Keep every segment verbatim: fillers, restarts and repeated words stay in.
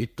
Itt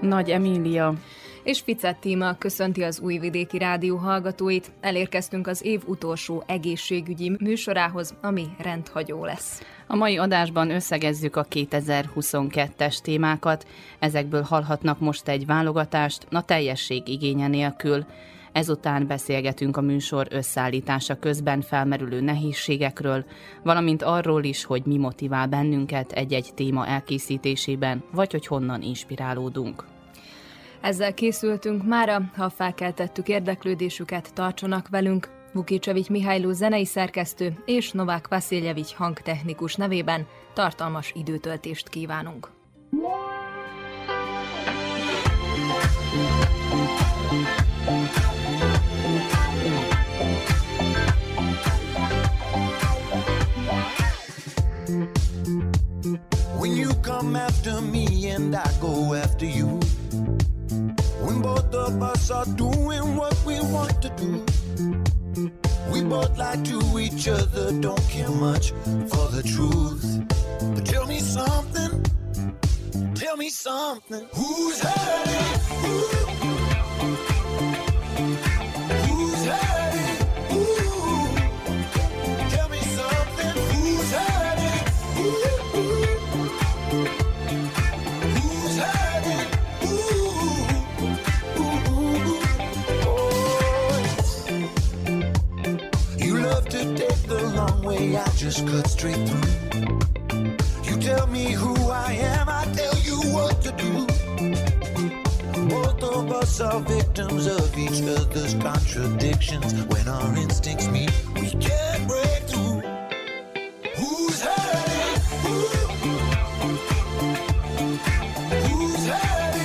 Nagy Emília és Ficett Tíma köszönti az Újvidéki Rádió hallgatóit. Elérkeztünk az év utolsó egészségügyi műsorához, ami rendhagyó lesz. A mai adásban összegezzük a kétezer-huszonkettes témákat. Ezekből hallhatnak most egy válogatást, a teljesség igénye nélkül. Ezután beszélgetünk a műsor összeállítása közben felmerülő nehézségekről, valamint arról is, hogy mi motivál bennünket egy-egy téma elkészítésében, vagy hogy honnan inspirálódunk. Ezzel készültünk mára, ha felkeltettük érdeklődésüket, tartsanak velünk. Vukicsevics Mihailo zenei szerkesztő és Novák Vaszíljevics hangtechnikus nevében tartalmas időtöltést kívánunk. When you come after me and I go after you, when both of us are doing what we want to do, we both lie to each other, don't care much for the truth. But tell me something, tell me something. Who's hurting? Who? Who's hurting? I just cut straight through. You tell me who I am, I tell you what to do. Both of us are victims of each other's contradictions. When our instincts meet, we can't break through. Who's hurting? Who? Who's hurting?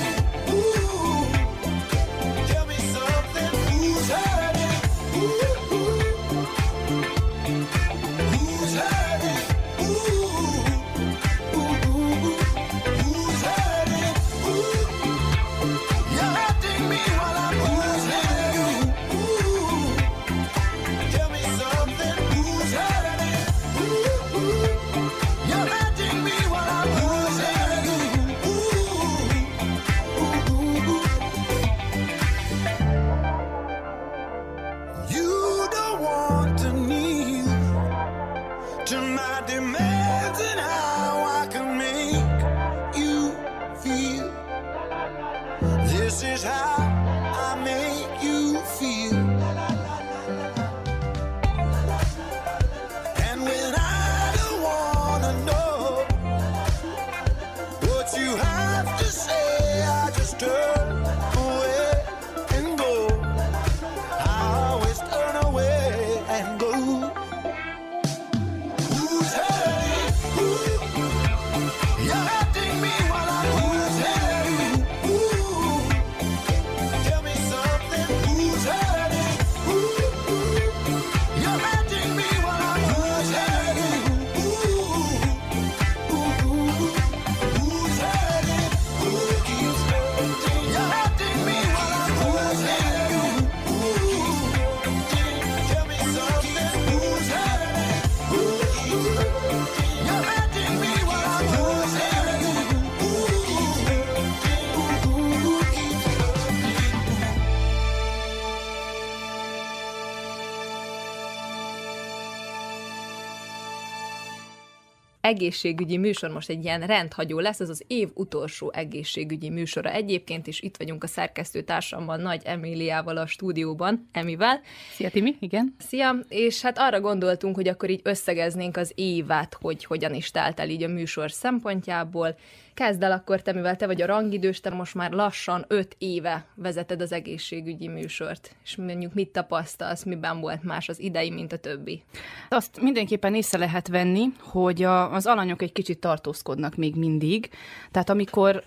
Egészségügyi műsor most egy ilyen rendhagyó lesz, ez az év utolsó egészségügyi műsora egyébként, és itt vagyunk a szerkesztőtársammal, Nagy Emíliával a stúdióban, Emivel. Szia Timi, igen. Szia, és hát arra gondoltunk, hogy akkor így összegeznénk az évet, hogy hogyan is telt el így a műsor szempontjából, Kezd el akkor te, mivel te vagy a rangidős, te most már lassan öt éve vezeted az egészségügyi műsort. És mondjuk mit tapasztalsz, miben volt más az idei, mint a többi? Azt mindenképpen észre lehet venni, hogy a, az alanyok egy kicsit tartózkodnak még mindig. Tehát amikor,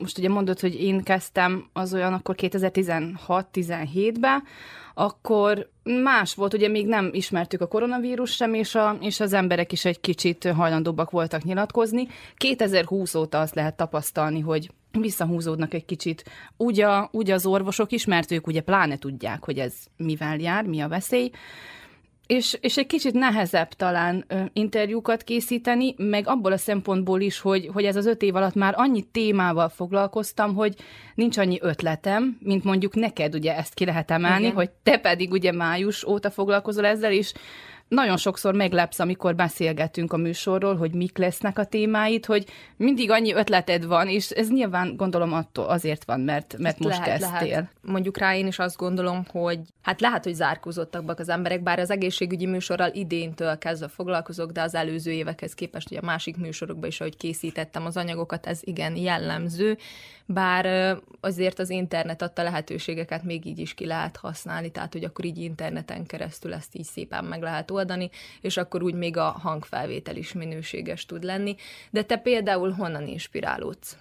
most ugye mondod, hogy én kezdtem az olyan akkor kétezer-tizenhat-tizenhétben, akkor más volt, ugye még nem ismertük a koronavírus sem, és, a, és az emberek is egy kicsit hajlandóbbak voltak nyilatkozni. kétezer-húsz óta azt lehet tapasztalni, hogy visszahúzódnak egy kicsit. Ugye, ugye az orvosok is, mert ők ugye pláne tudják, hogy ez mivel jár, mi a veszély. És, és egy kicsit nehezebb talán ö, interjúkat készíteni, meg abból a szempontból is, hogy, hogy ez az öt év alatt már annyi témával foglalkoztam, hogy nincs annyi ötletem, mint mondjuk neked, ugye ezt ki lehet emelni, igen, hogy te pedig ugye május óta foglalkozol ezzel, és nagyon sokszor meglepsz, amikor beszélgetünk a műsorról, hogy mik lesznek a témáid, hogy mindig annyi ötleted van, és ez nyilván gondolom attól azért van, mert, mert most lehet, kezdtél. Lehet. Mondjuk rá én is azt gondolom, hogy hát lehet, hogy zárkózottabbak az emberek, bár az egészségügyi műsorral idéntől kezdve foglalkozok, de az előző évekhez képest, hogy a másik műsorokban is, ahogy készítettem az anyagokat, ez igen jellemző, bár azért az internet adta lehetőségeket még így is ki lehet használni, tehát hogy akkor így interneten keresztül ezt így szépen meg lehet oldani, és akkor úgy még a hangfelvétel is minőséges tud lenni. De te például honnan inspirálódsz?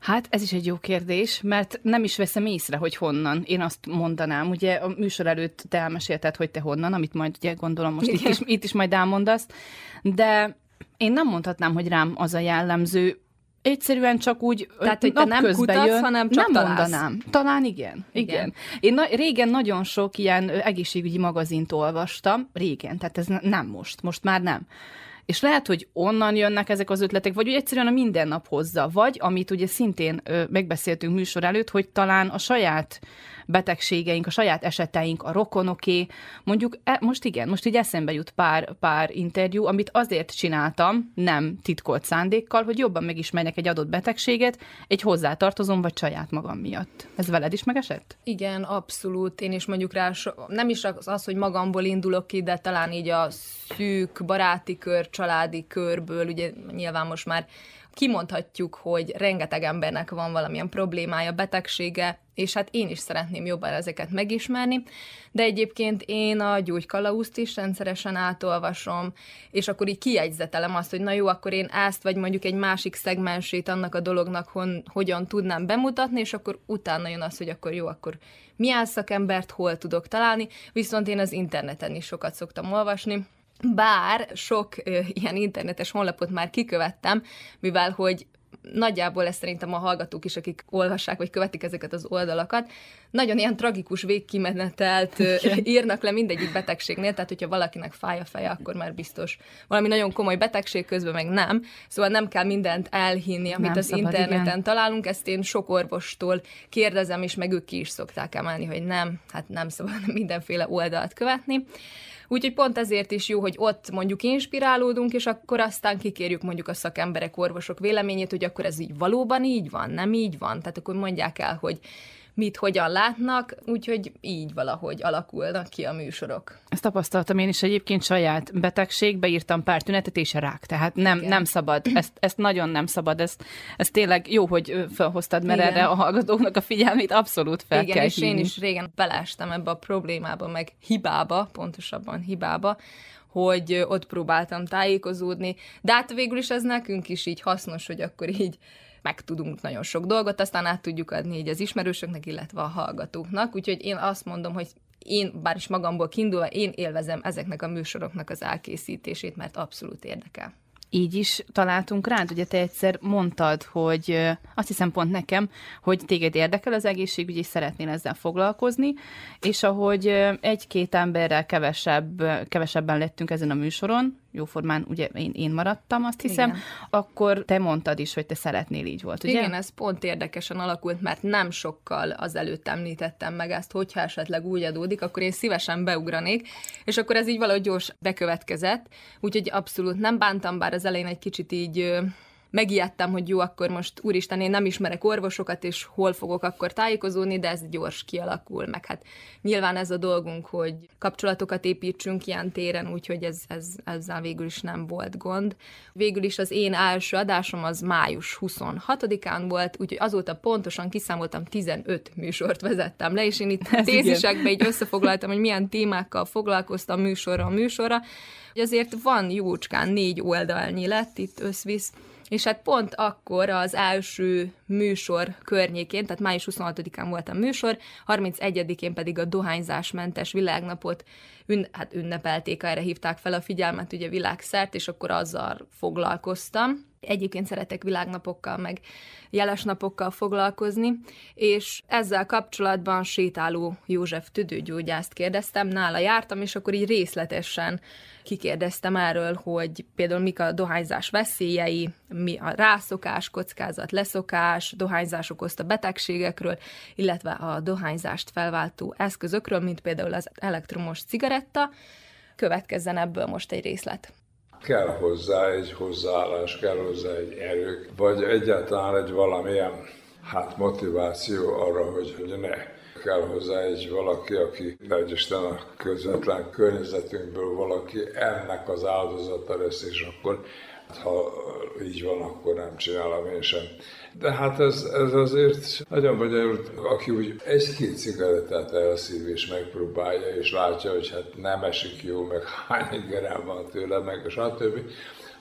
Hát ez is egy jó kérdés, mert nem is veszem észre, hogy honnan. Én azt mondanám, ugye a műsor előtt te elmesélted, hogy te honnan, amit majd ugye gondolom most itt is, itt is majd elmondasz, de én nem mondhatnám, hogy rám az a jellemző. Egyszerűen csak úgy, tehát, hogy te nem kutatsz, jön, hanem csak nem találsz. Mondanám. Talán igen. igen. igen. Én na- régen nagyon sok ilyen egészségügyi magazint olvastam. Régen, tehát ez nem most. Most már nem. És lehet, hogy onnan jönnek ezek az ötletek, vagy úgy egyszerűen a minden nap hozza, vagy amit ugye szintén ö, megbeszéltünk műsor előtt, hogy talán a saját betegségeink, a saját eseteink, a rokonoké, mondjuk e, most igen, most így eszembe jut pár, pár interjú, amit azért csináltam, nem titkolt szándékkal, hogy jobban megismerjek egy adott betegséget, egy hozzátartozom, vagy saját magam miatt. Ez veled is megesett? Igen, abszolút. Én is mondjuk rá, nem is az, hogy magamból indulok ki, de talán így a szűk baráti kör, családi körből, ugye nyilván most már kimondhatjuk, hogy rengeteg embernek van valamilyen problémája, betegsége, és hát én is szeretném jobban ezeket megismerni, de egyébként én a gyógykalauszt is rendszeresen átolvasom, és akkor így kijegyzetelem azt, hogy na jó, akkor én ezt, vagy mondjuk egy másik szegmensét annak a dolognak hon, hogyan tudnám bemutatni, és akkor utána jön az, hogy akkor jó, akkor milyen szakembert hol tudok találni, viszont én az interneten is sokat szoktam olvasni, bár sok ö, ilyen internetes honlapot már kikövettem, mivel hogy nagyjából ezt szerintem a hallgatók is, akik olvassák vagy követik ezeket az oldalakat, nagyon ilyen tragikus végkimenetelt ö, írnak le mindegyik betegségnél, tehát hogyha valakinek fáj a feje, akkor már biztos valami nagyon komoly betegség, közben meg nem. Szóval nem kell mindent elhinni, amit nem az szabad, interneten igen. találunk, ezt én sok orvostól kérdezem, és meg ők ki is szokták emelni, hogy nem, hát nem szabad mindenféle oldalt követni. Úgyhogy pont ezért is jó, hogy ott mondjuk inspirálódunk, és akkor aztán kikérjük mondjuk a szakemberek, orvosok véleményét, hogy akkor ez így valóban így van, nem így van. Tehát akkor mondják el, hogy mit, hogyan látnak, úgyhogy így valahogy alakulnak ki a műsorok. Ezt tapasztaltam én is egyébként saját betegségbe, írtam pár tünetet és rák, tehát nem, nem szabad, ezt, ezt nagyon nem szabad, ezt, ezt tényleg jó, hogy felhoztad, mert igen. erre a hallgatóknak a figyelmét abszolút fel igen, kell és hívni. Én is régen belestem ebbe a problémába, meg hibába, pontosabban hibába, hogy ott próbáltam tájékozódni, de hát végül is ez nekünk is így hasznos, hogy akkor így megtudunk nagyon sok dolgot, aztán át tudjuk adni így az ismerősöknek, illetve a hallgatóknak. Úgyhogy én azt mondom, hogy én, bár is magamból kiindulva, én élvezem ezeknek a műsoroknak az elkészítését, mert abszolút érdekel. Így is találtunk rád, ugye te egyszer mondtad, hogy azt hiszem pont nekem, hogy téged érdekel az egészségügy, és szeretnél ezzel foglalkozni, és ahogy egy-két emberrel kevesebb, kevesebben lettünk ezen a műsoron, jóformán ugye én, én maradtam, azt hiszem, igen. akkor te mondtad is, hogy te szeretnél, így volt, ugye? Igen, ez pont érdekesen alakult, mert nem sokkal azelőtt említettem meg ezt, hogyha esetleg úgy adódik, akkor én szívesen beugranék, és akkor ez így valahogy gyors bekövetkezett, úgyhogy abszolút nem bántam, bár az elején egy kicsit így megijedtem, hogy jó, akkor most úristen, én nem ismerek orvosokat, és hol fogok akkor tájékozódni, de ez gyors kialakul, meg hát nyilván ez a dolgunk, hogy kapcsolatokat építsünk ilyen téren, úgyhogy ez, ez, ezzel végül is nem volt gond. Végül is az én első adásom az május huszonhatodikán volt, úgyhogy azóta pontosan kiszámoltam, tizenöt műsort vezettem le, és én itt ez tézisekbe igen. így összefoglaltam, hogy milyen témákkal foglalkoztam műsorra a műsorra, hogy azért van jócskán négy oldalnyi lett itt összvisz, és hát pont akkor az első műsor környékén, tehát május huszonhatodikán volt a műsor, harmincegyedikén pedig a dohányzásmentes világnapot ün, hát ünnepelték, erre hívták fel a figyelmet ugye világszert, és akkor azzal foglalkoztam. Egyébként szeretek világnapokkal, meg jeles napokkal foglalkozni, és ezzel kapcsolatban Sétáló József tüdőgyógyászt kérdeztem, nála jártam, és akkor így részletesen kikérdeztem erről, hogy például mik a dohányzás veszélyei, mi a rászokás, kockázat, leszokás, dohányzás okozta betegségekről, illetve a dohányzást felváltó eszközökről, mint például az elektromos cigaretta. Következzen ebből most egy részlet. Kell hozzá egy hozzáállás, kell hozzá egy erő, vagy egyáltalán egy valamilyen hát motiváció arra, hogy, hogy ne. Kell hozzá egy valaki, aki, legyen Isten a közvetlen környezetünkből valaki ennek az áldozata lesz, és akkor ha így van, akkor nem csinálom én sem. De hát ez, ez azért nagyon bonyolult, aki úgy egy-két cigarettát elszív és megpróbálja, és látja, hogy hát nem esik jó, meg hány ingerem van tőle, meg stb.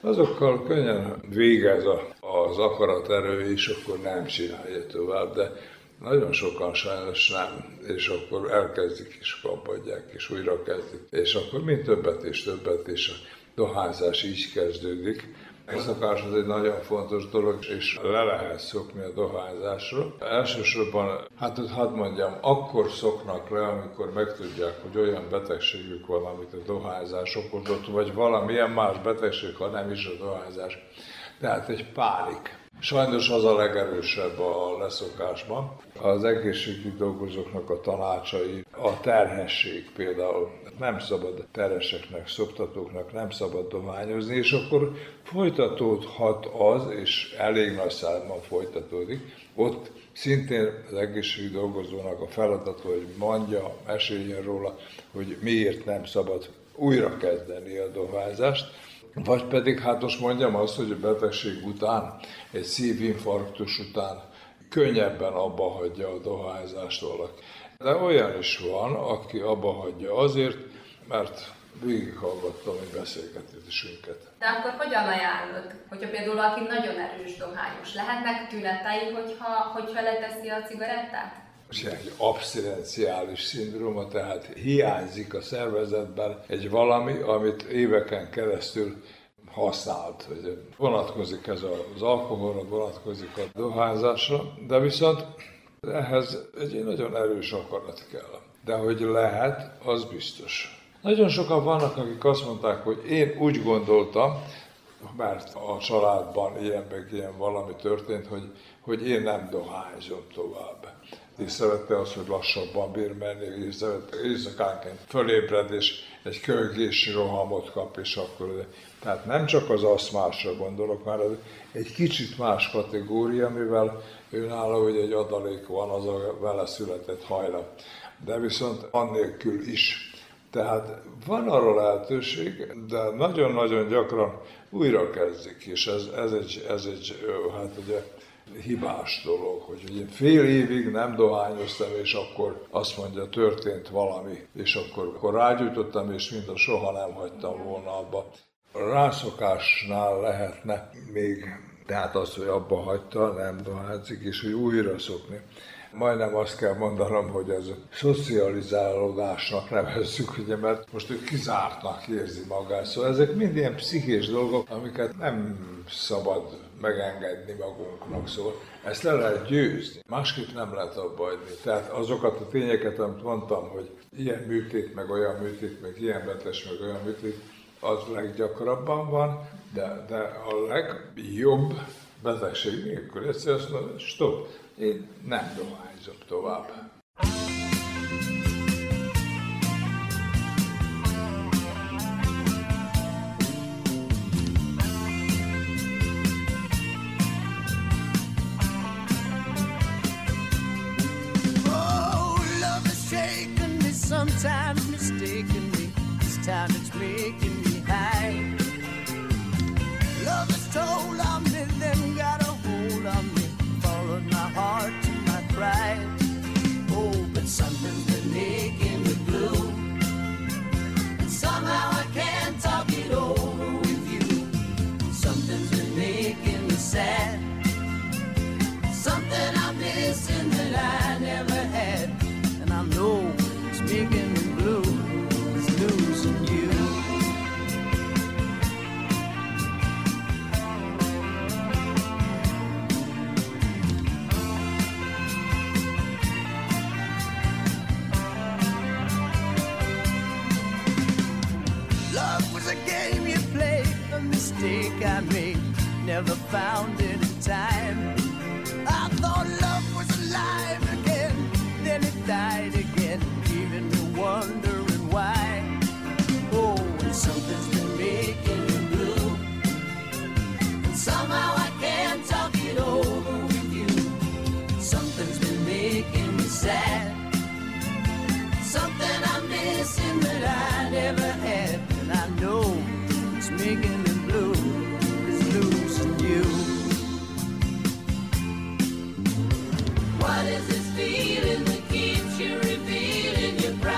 Azokkal könnyen végez az akaraterő, és akkor nem csinálja tovább, de nagyon sokan sajnos nem, és akkor elkezdik és kapadják, és újra kezdik, és akkor mind többet és többet, és a dohányzás így kezdődik. A szokás az egy nagyon fontos dolog, és le lehet szokni a dohányzásról. Elsősorban, hát hogy hadd mondjam, akkor szoknak le, amikor megtudják, hogy olyan betegségük van, amit a dohányzás okozott, vagy valamilyen más betegség, ha nem is a dohányzás. Tehát egy pánik. Sajnos az a legerősebb a leszokásban. Az egészségügyi dolgozóknak a tanácsai, a terhesség például. Nem szabad terheseknek, szoptatóknak, nem szabad dohányozni, és akkor folytatódhat az, és elég nagy számban folytatódik. Ott szintén az egészségügyi dolgozónak a feladata, hogy mondja, meséljen róla, hogy miért nem szabad újrakezdeni a dohányzást. Vagy pedig, hát most mondjam azt, hogy a betegség után, egy szívinfarktus után könnyebben abba hagyja a dohányzást valaki. De olyan is van, aki abba hagyja azért, mert végighallgattam egy beszélgetésünket. De akkor hogyan ajánlod, hogyha például aki nagyon erős dohányos, lehetnek tünetei, hogyha, hogyha leteszi a cigarettát? Egy abszinenciális szindróma, tehát hiányzik a szervezetben egy valami, amit éveken keresztül használt. Vonatkozik ez az alkoholra, vonatkozik a dohányzásra, de viszont ehhez egy nagyon erős akarat kell. De hogy lehet, az biztos. Nagyon sokan vannak, akik azt mondták, hogy én úgy gondoltam, mert a családban ilyen meg ilyen valami történt, hogy, hogy én nem dohányzom tovább. És szerette azt, hogy lassabban bír menni, és szerette éjszakánként fölébred, és egy kölgési rohamot kap, és akkor... Tehát nem csak az aszmásra gondolok, már egy kicsit más kategória, mivel őnála ugye egy adalék van, az a vele született hajlam. De viszont annélkül is. Tehát van arra lehetőség, de nagyon-nagyon gyakran újra kezdik, és ez, ez egy, ez egy hát ugye, hibás dolog, hogy ugye fél évig nem dohányoztam, és akkor azt mondja, történt valami, és akkor, akkor rágyújtottam, és mind a soha nem hagytam volna abba. A rászokásnál lehetne még, tehát az, hogy abba hagyta, nem dohányzik, és hogy újra szokni. Majdnem azt kell mondanom, hogy ez a szocializálódásnak nevezzük, ugye, mert most ő kizártnak érzi magát. Szóval ezek mind ilyen pszichés dolgok, amiket nem szabad megengedni magunknak. Szóval ezt le lehet győzni, másképp nem lehet abba adni. Tehát azokat a tényeket, amit mondtam, hogy ilyen műtét, meg olyan műtét, meg ilyen betes, meg olyan műtét, az leggyakrabban van, de, de a legjobb betegség nélkül egyszerűen azt mondom, stop. Én nem dohányzom tovább. digging the blue is losing you. Love was a game you played, a mistake I made, never found it in time. I thought love was alive again, then it died again, leaving me wondering why. Oh, and something's been making me blue, and somehow I can't talk it over with you. Something's been making me sad, something I'm missing that I never had, and I know it's making me blue, it's losing you. What is this feeling that keeps you revealing your pride?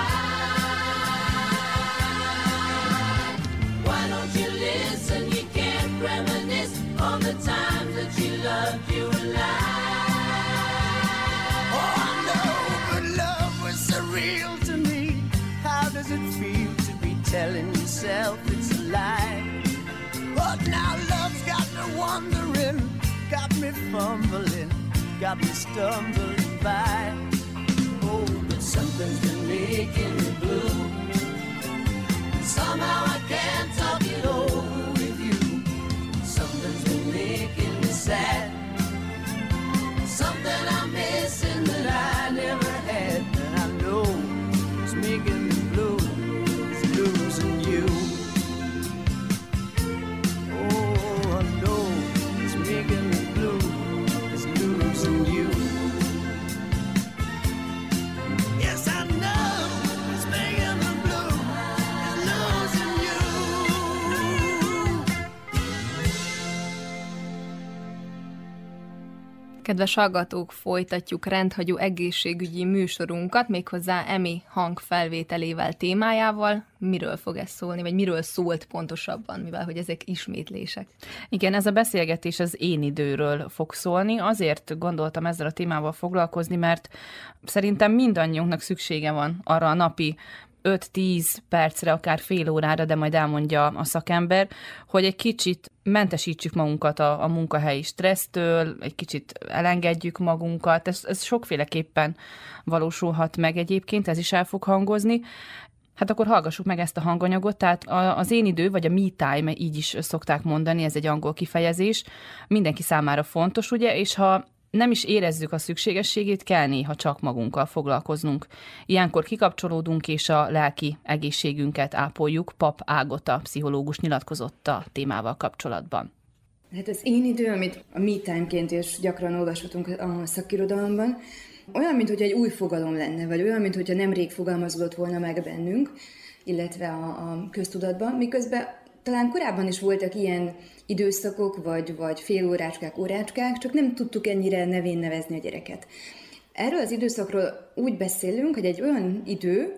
Why don't you listen? You can't reminisce on the times that you loved you alive. Oh, I know, but love was so real to me. How does it feel to be telling yourself it's a lie? But now love's got me wandering, got me fumbling, got me stumbling by. Oh, but something's been making me blue, somehow I can't talk it over with you. Something's been making me sad, something I'm missing that I never had, and I know it's making me blue, it's losing you. Oh, I know it's making me blue, it's losing you. Yes, I know it's making me blue, it's losing you. Kedves hallgatók, folytatjuk rendhagyó egészségügyi műsorunkat, méghozzá Emi hangfelvételével, témájával. Miről fog ez szólni, vagy miről szólt pontosabban, mivel hogy ezek ismétlések? Igen, ez a beszélgetés az én időről fog szólni. Azért gondoltam ezzel a témával foglalkozni, mert szerintem mindannyiunknak szüksége van arra a napi öt-tíz percre, akár fél órára, de majd elmondja a szakember, hogy egy kicsit mentesítsük magunkat a, a munkahelyi stressztől, egy kicsit elengedjük magunkat. Ez, ez sokféleképpen valósulhat meg egyébként, ez is el fog hangozni. Hát akkor hallgassuk meg ezt a hanganyagot, tehát az én idő, vagy a me time, így is szokták mondani, ez egy angol kifejezés, mindenki számára fontos, ugye, és ha nem is érezzük a szükségességét, kell néha csak magunkkal foglalkoznunk. Ilyenkor kikapcsolódunk, és a lelki egészségünket ápoljuk. Pap Ágota pszichológus nyilatkozott a témával kapcsolatban. Hát az én idő, amit a me time-ként is gyakran olvashatunk a szakirodalomban, olyan, mintha egy új fogalom lenne, vagy olyan, mintha nemrég fogalmazódott volna meg bennünk, illetve a, a köztudatban, miközben talán korábban is voltak ilyen időszakok, vagy, vagy fél órácskák, órácskák, csak nem tudtuk ennyire nevén nevezni a gyereket. Erről az időszakról úgy beszélünk, hogy egy olyan idő,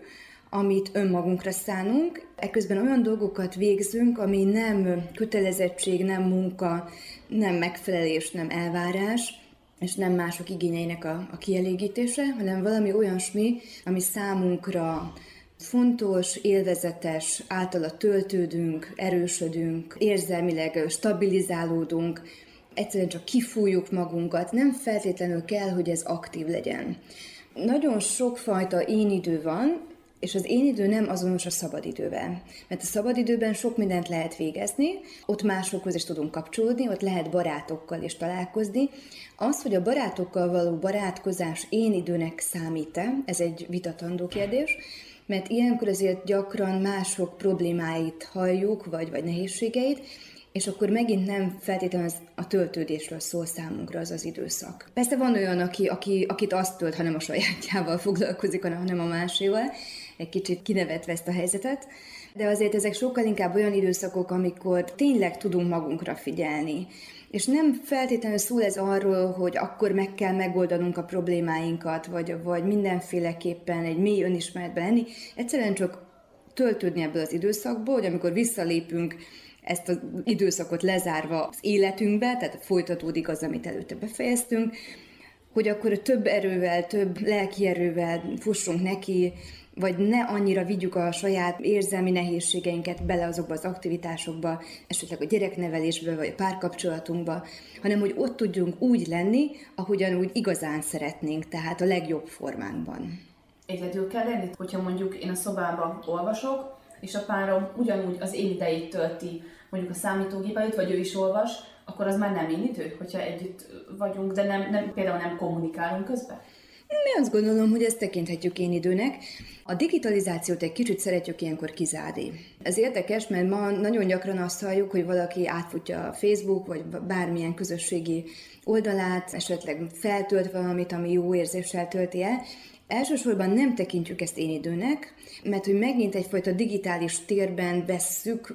amit önmagunkra szánunk, ekközben olyan dolgokat végzünk, ami nem kötelezettség, nem munka, nem megfelelés, nem elvárás, és nem mások igényeinek a, a kielégítése, hanem valami olyasmi, ami számunkra fontos, élvezetes, általa töltődünk, erősödünk, érzelmileg stabilizálódunk, egyszerűen csak kifújjuk magunkat, nem feltétlenül kell, hogy ez aktív legyen. Nagyon sokfajta én idő van, és az én idő nem azonos a szabadidővel. Mert a szabadidőben sok mindent lehet végezni, ott másokhoz is tudunk kapcsolódni, ott lehet barátokkal is találkozni. Az, hogy a barátokkal való barátkozás én időnek számít-e, ez egy vitatandó kérdés, mert ilyenkor azért gyakran mások problémáit halljuk, vagy, vagy nehézségeit, és akkor megint nem feltétlenül a töltődésről szól számunkra az az időszak. Persze van olyan, aki, aki, akit azt tölt, ha nem a sajátjával foglalkozik, hanem a máséval, egy kicsit kinevetve ezt a helyzetet, de azért ezek sokkal inkább olyan időszakok, amikor tényleg tudunk magunkra figyelni. És nem feltétlenül szól ez arról, hogy akkor meg kell megoldanunk a problémáinkat, vagy, vagy mindenféleképpen egy mély önismeretben lenni. Egyszerűen csak töltődni ebből az időszakból, hogy amikor visszalépünk ezt az időszakot lezárva az életünkbe, tehát folytatódik az, amit előtte befejeztünk, hogy akkor több erővel, több lelki erővel fussunk neki, vagy ne annyira vigyük a saját érzelmi nehézségeinket bele azokba az aktivitásokba, esetleg a gyereknevelésbe, vagy a párkapcsolatunkba, hanem hogy ott tudjunk úgy lenni, ahogyan úgy igazán szeretnénk, tehát a legjobb formánkban. Egyedül kell lenni, hogyha mondjuk én a szobában olvasok, és a párom ugyanúgy az én idejét tölti, mondjuk a számítógépeit, vagy ő is olvas, akkor az már nem én idő, hogyha együtt vagyunk, de nem, nem, például nem kommunikálunk közben? Mi azt gondolom, hogy ezt tekinthetjük én időnek. A digitalizációt egy kicsit szeretjük ilyenkor kizárni. Ez érdekes, mert ma nagyon gyakran azt halljuk, hogy valaki átfutja a Facebook, vagy bármilyen közösségi oldalát, esetleg feltölt valamit, ami jó érzéssel tölti el. Elsősorban nem tekintjük ezt én időnek, mert hogy megint egyfajta digitális térben vesszük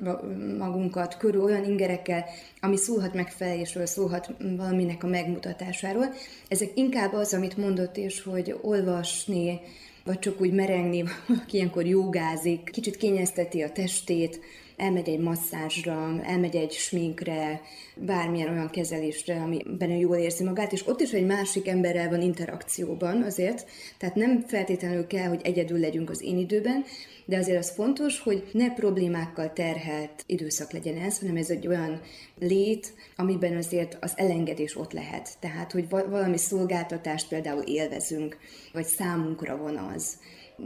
magunkat körül olyan ingerekkel, ami szólhat megfelelésről, szólhat valaminek a megmutatásáról. Ezek inkább az, amit mondott is, hogy olvasni, vagy csak úgy merengni, valaki ilyenkor jogázik, kicsit kényezteti a testét, elmegy egy masszázsra, elmegy egy sminkre, bármilyen olyan kezelésre, amiben ő jól érzi magát, és ott is egy másik emberrel van interakcióban azért, tehát nem feltétlenül kell, hogy egyedül legyünk az én időben, de azért az fontos, hogy ne problémákkal terhelt időszak legyen ez, hanem ez egy olyan lét, amiben azért az elengedés ott lehet. Tehát, hogy valami szolgáltatást például élvezünk, vagy számunkra van az,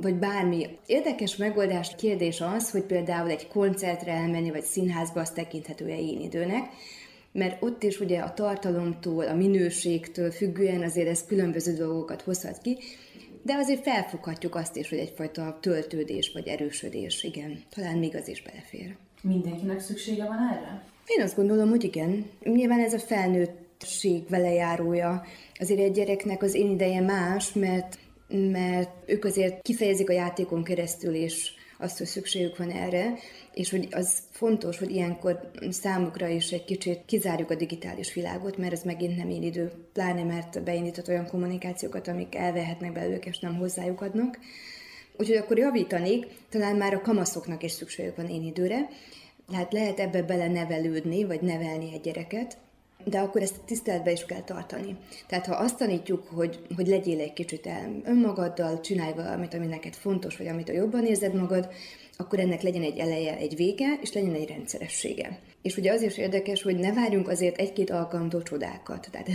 vagy bármi. Érdekes megoldás kérdés az, hogy például egy koncertre elmenni, vagy színházba, az tekinthető-e én időnek, mert ott is ugye a tartalomtól, a minőségtől függően azért ez különböző dolgokat hozhat ki, de azért felfoghatjuk azt is, hogy egyfajta töltődés vagy erősödés, igen, talán még az is belefér. Mindenkinek szüksége van erre? Én azt gondolom, hogy igen. Nyilván ez a felnőttség velejárója. Azért egy gyereknek az én ideje más, mert mert ők azért kifejezik a játékon keresztül is azt, hogy szükségük van erre, és hogy az fontos, hogy ilyenkor számukra is egy kicsit kizárjuk a digitális világot, mert ez megint nem én idő, pláne mert beindított olyan kommunikációkat, amik elvehetnek belőlük, és nem hozzájuk adnak. Úgyhogy akkor javítanék, talán már a kamaszoknak is szükségük van én időre, tehát lehet ebbe bele nevelődni, vagy nevelni egy gyereket, de akkor ezt tiszteletbe is kell tartani. Tehát ha azt tanítjuk, hogy, hogy legyél egy kicsit el önmagaddal, csinálj valamit, ami neked fontos, vagy amit jobban érzed magad, akkor ennek legyen egy eleje, egy vége, és legyen egy rendszeressége. És ugye az is érdekes, hogy ne várjunk azért egy-két alkalomtól csodákat. Tehát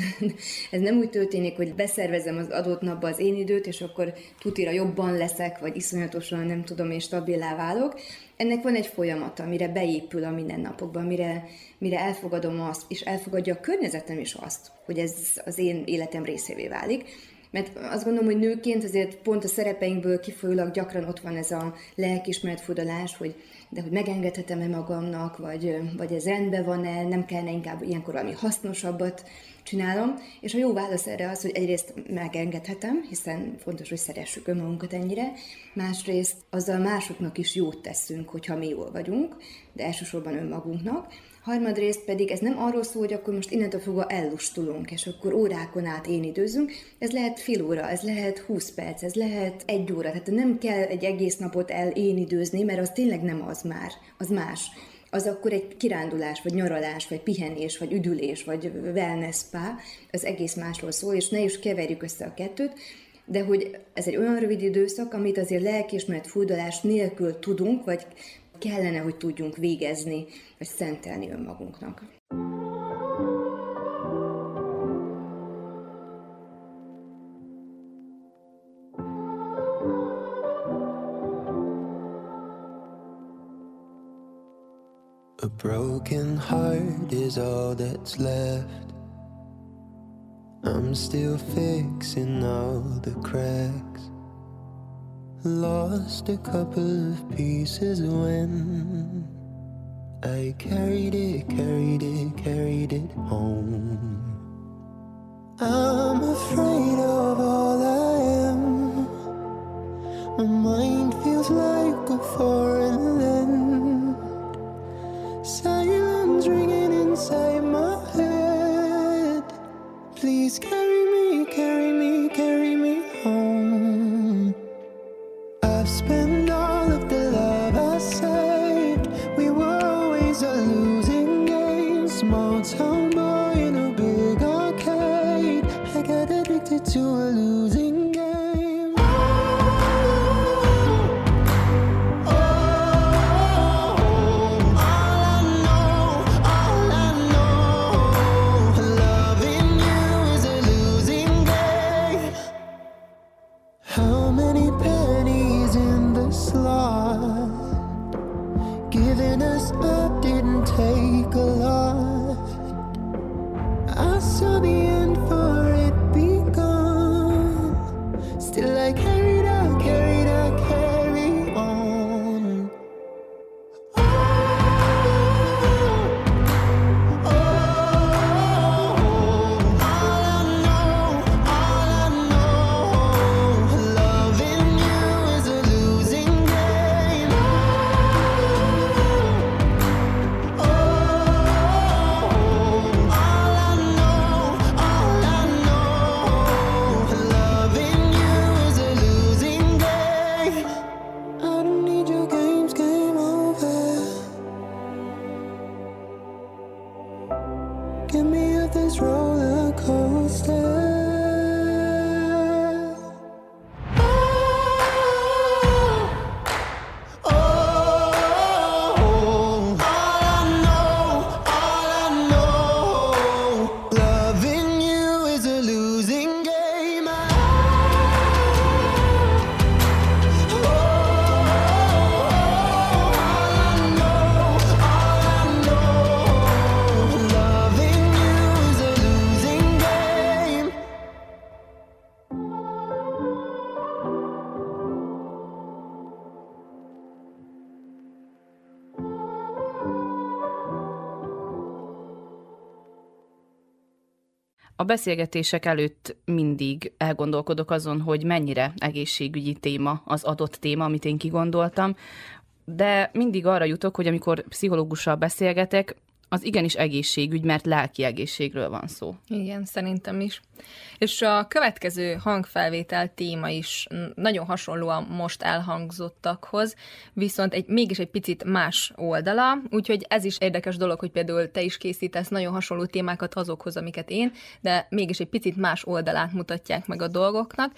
ez nem úgy történik, hogy beszervezem az adott napba az én időt, és akkor tutira jobban leszek, vagy iszonyatosan nem tudom, és stabilá válok. Ennek van egy folyamata, mire beépül a mindennapokban, mire, mire elfogadom azt, és elfogadja a környezetem is azt, hogy ez az én életem részévé válik. Mert azt gondolom, hogy nőként azért pont a szerepeinkből kifolyólag gyakran ott van ez a lelkiismeret-furdalás, hogy de hogy megengedhetem-e magamnak, vagy, vagy ez rendben van-e, nem kellene inkább ilyenkor valami hasznosabbat csinálom. És a jó válasz erre az, hogy egyrészt megengedhetem, hiszen fontos, hogy szeressük önmagunkat ennyire, másrészt azzal másoknak is jót teszünk, hogyha mi jól vagyunk, de elsősorban önmagunknak. Harmadrészt pedig ez nem arról szól, hogy akkor most innentől fogva ellustulunk, és akkor órákon át én időzünk. Ez lehet fél óra, ez lehet húsz perc, ez lehet egy óra. Tehát nem kell egy egész napot el én időzni, mert az tényleg nem az már, az más. Az akkor egy kirándulás, vagy nyaralás, vagy pihenés, vagy üdülés, vagy wellness spa, az egész másról szól, és ne is keverjük össze a kettőt, de hogy ez egy olyan rövid időszak, amit azért lelkiismeret-furdalás nélkül tudunk, vagy kellene, hogy tudjunk végezni, vagy szentelni önmagunknak. A broken heart is all that's left. I'm still fixing all the cracks. Lost a couple of pieces when I carried it, carried it, carried it home. I'm afraid of all I am. My mind feels like a foreign land. Silence ringing inside my head. Please carry me, carry me, carry me home. I've spent all of the love I saved. We were always a losing game. Small town boy in a big arcade. I got addicted to a losing game. Oh. A beszélgetések előtt mindig elgondolkodok azon, hogy mennyire egészségügyi téma az adott téma, amit én kigondoltam, de mindig arra jutok, hogy amikor pszichológussal beszélgetek, az igenis egészségügy, mert lelki egészségről van szó. Igen, szerintem is. És a következő hangfelvétel téma is nagyon hasonló a most elhangzottakhoz, viszont egy, mégis egy picit más oldala, úgyhogy ez is érdekes dolog, hogy például te is készítesz nagyon hasonló témákat azokhoz, amiket én, de mégis egy picit más oldalát mutatják meg a dolgoknak.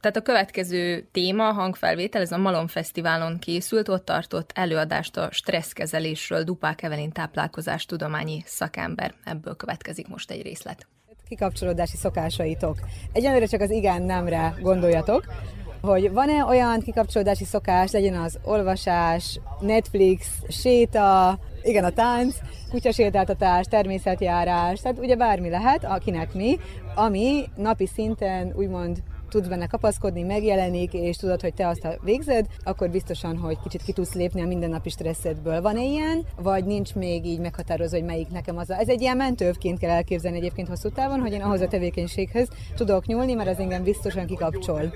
Tehát a következő téma, a hangfelvétel, ez a Malom Fesztiválon készült, ott tartott előadást a stresszkezelésről Dupák Evelin táplálkozástudományi szakember. Ebből következik most egy részlet. Kikapcsolódási szokásaitok. Egyenlőre csak az igen nemre gondoljatok, hogy van-e olyan kikapcsolódási szokás, legyen az olvasás, Netflix, séta, igen, a tánc, kutyasétáltatás, természetjárás, tehát ugye bármi lehet, akinek mi, ami napi szinten úgymond tudsz benne kapaszkodni, megjelenik, és tudod, hogy te azt végzed, akkor biztosan, hogy kicsit ki tudsz lépni a mindennapi stresszedből. Van-e ilyen, vagy nincs még így meghatározva, hogy melyik nekem az a... Ez egy ilyen mentővként kell elképzelni egyébként hosszú távon, hogy én ahhoz a tevékenységhez tudok nyúlni, mert az engem biztosan kikapcsol.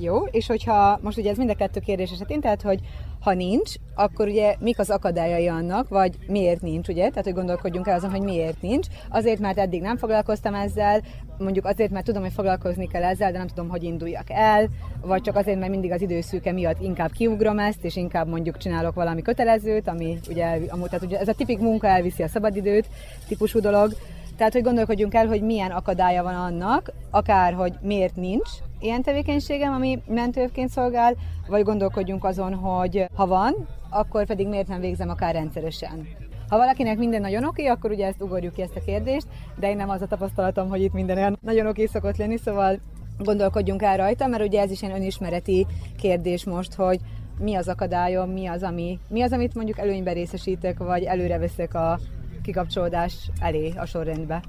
Jó, és hogyha most ugye ez mind a kettő kérdés esetén, tehát, hogy ha nincs, akkor ugye mik az akadályai annak, vagy miért nincs, ugye? Tehát, hogy gondolkodjunk el azon, hogy miért nincs. Azért, mert eddig nem foglalkoztam ezzel, mondjuk azért, mert tudom, hogy foglalkozni kell ezzel, de nem tudom, hogy induljak el, vagy csak azért, mert mindig az időszűke miatt inkább kiugrom ezt, és inkább mondjuk csinálok valami kötelezőt, ami ugye, tehát ugye ez a tipik munka elviszi a szabadidőt, típusú dolog. Tehát, hogy gondolkodjunk el, hogy milyen akadálya van annak, akár, hogy miért nincs ilyen tevékenységem, ami mentőként szolgál, vagy gondolkodjunk azon, hogy ha van, akkor pedig miért nem végzem akár rendszeresen. Ha valakinek minden nagyon oké, akkor ugye ezt ugorjuk ki ezt a kérdést, de én nem az a tapasztalatom, hogy itt minden olyan nagyon oké szokott lenni, szóval gondolkodjunk el rajta, mert ugye ez is egy önismereti kérdés most, hogy mi az akadályom, mi az, ami, mi az, amit mondjuk előnyben részesítek, vagy előre veszek a kikapcsolódás elé a sorrendbe.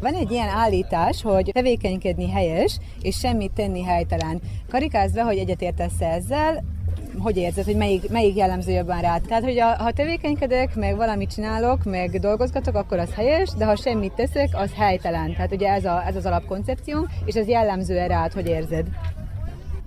Van egy ilyen állítás, hogy tevékenykedni helyes, és semmit tenni helytelen. Karikázz be, hogy egyetértesz ezzel, hogy érzed, hogy melyik, melyik jellemző jobban rád. Tehát, hogy a, ha tevékenykedek, meg valamit csinálok, meg dolgozgatok, akkor az helyes, de ha semmit teszek, az helytelen. Tehát ugye ez, a, ez az alapkoncepcióm, és ez jellemzően rád, hogy érzed.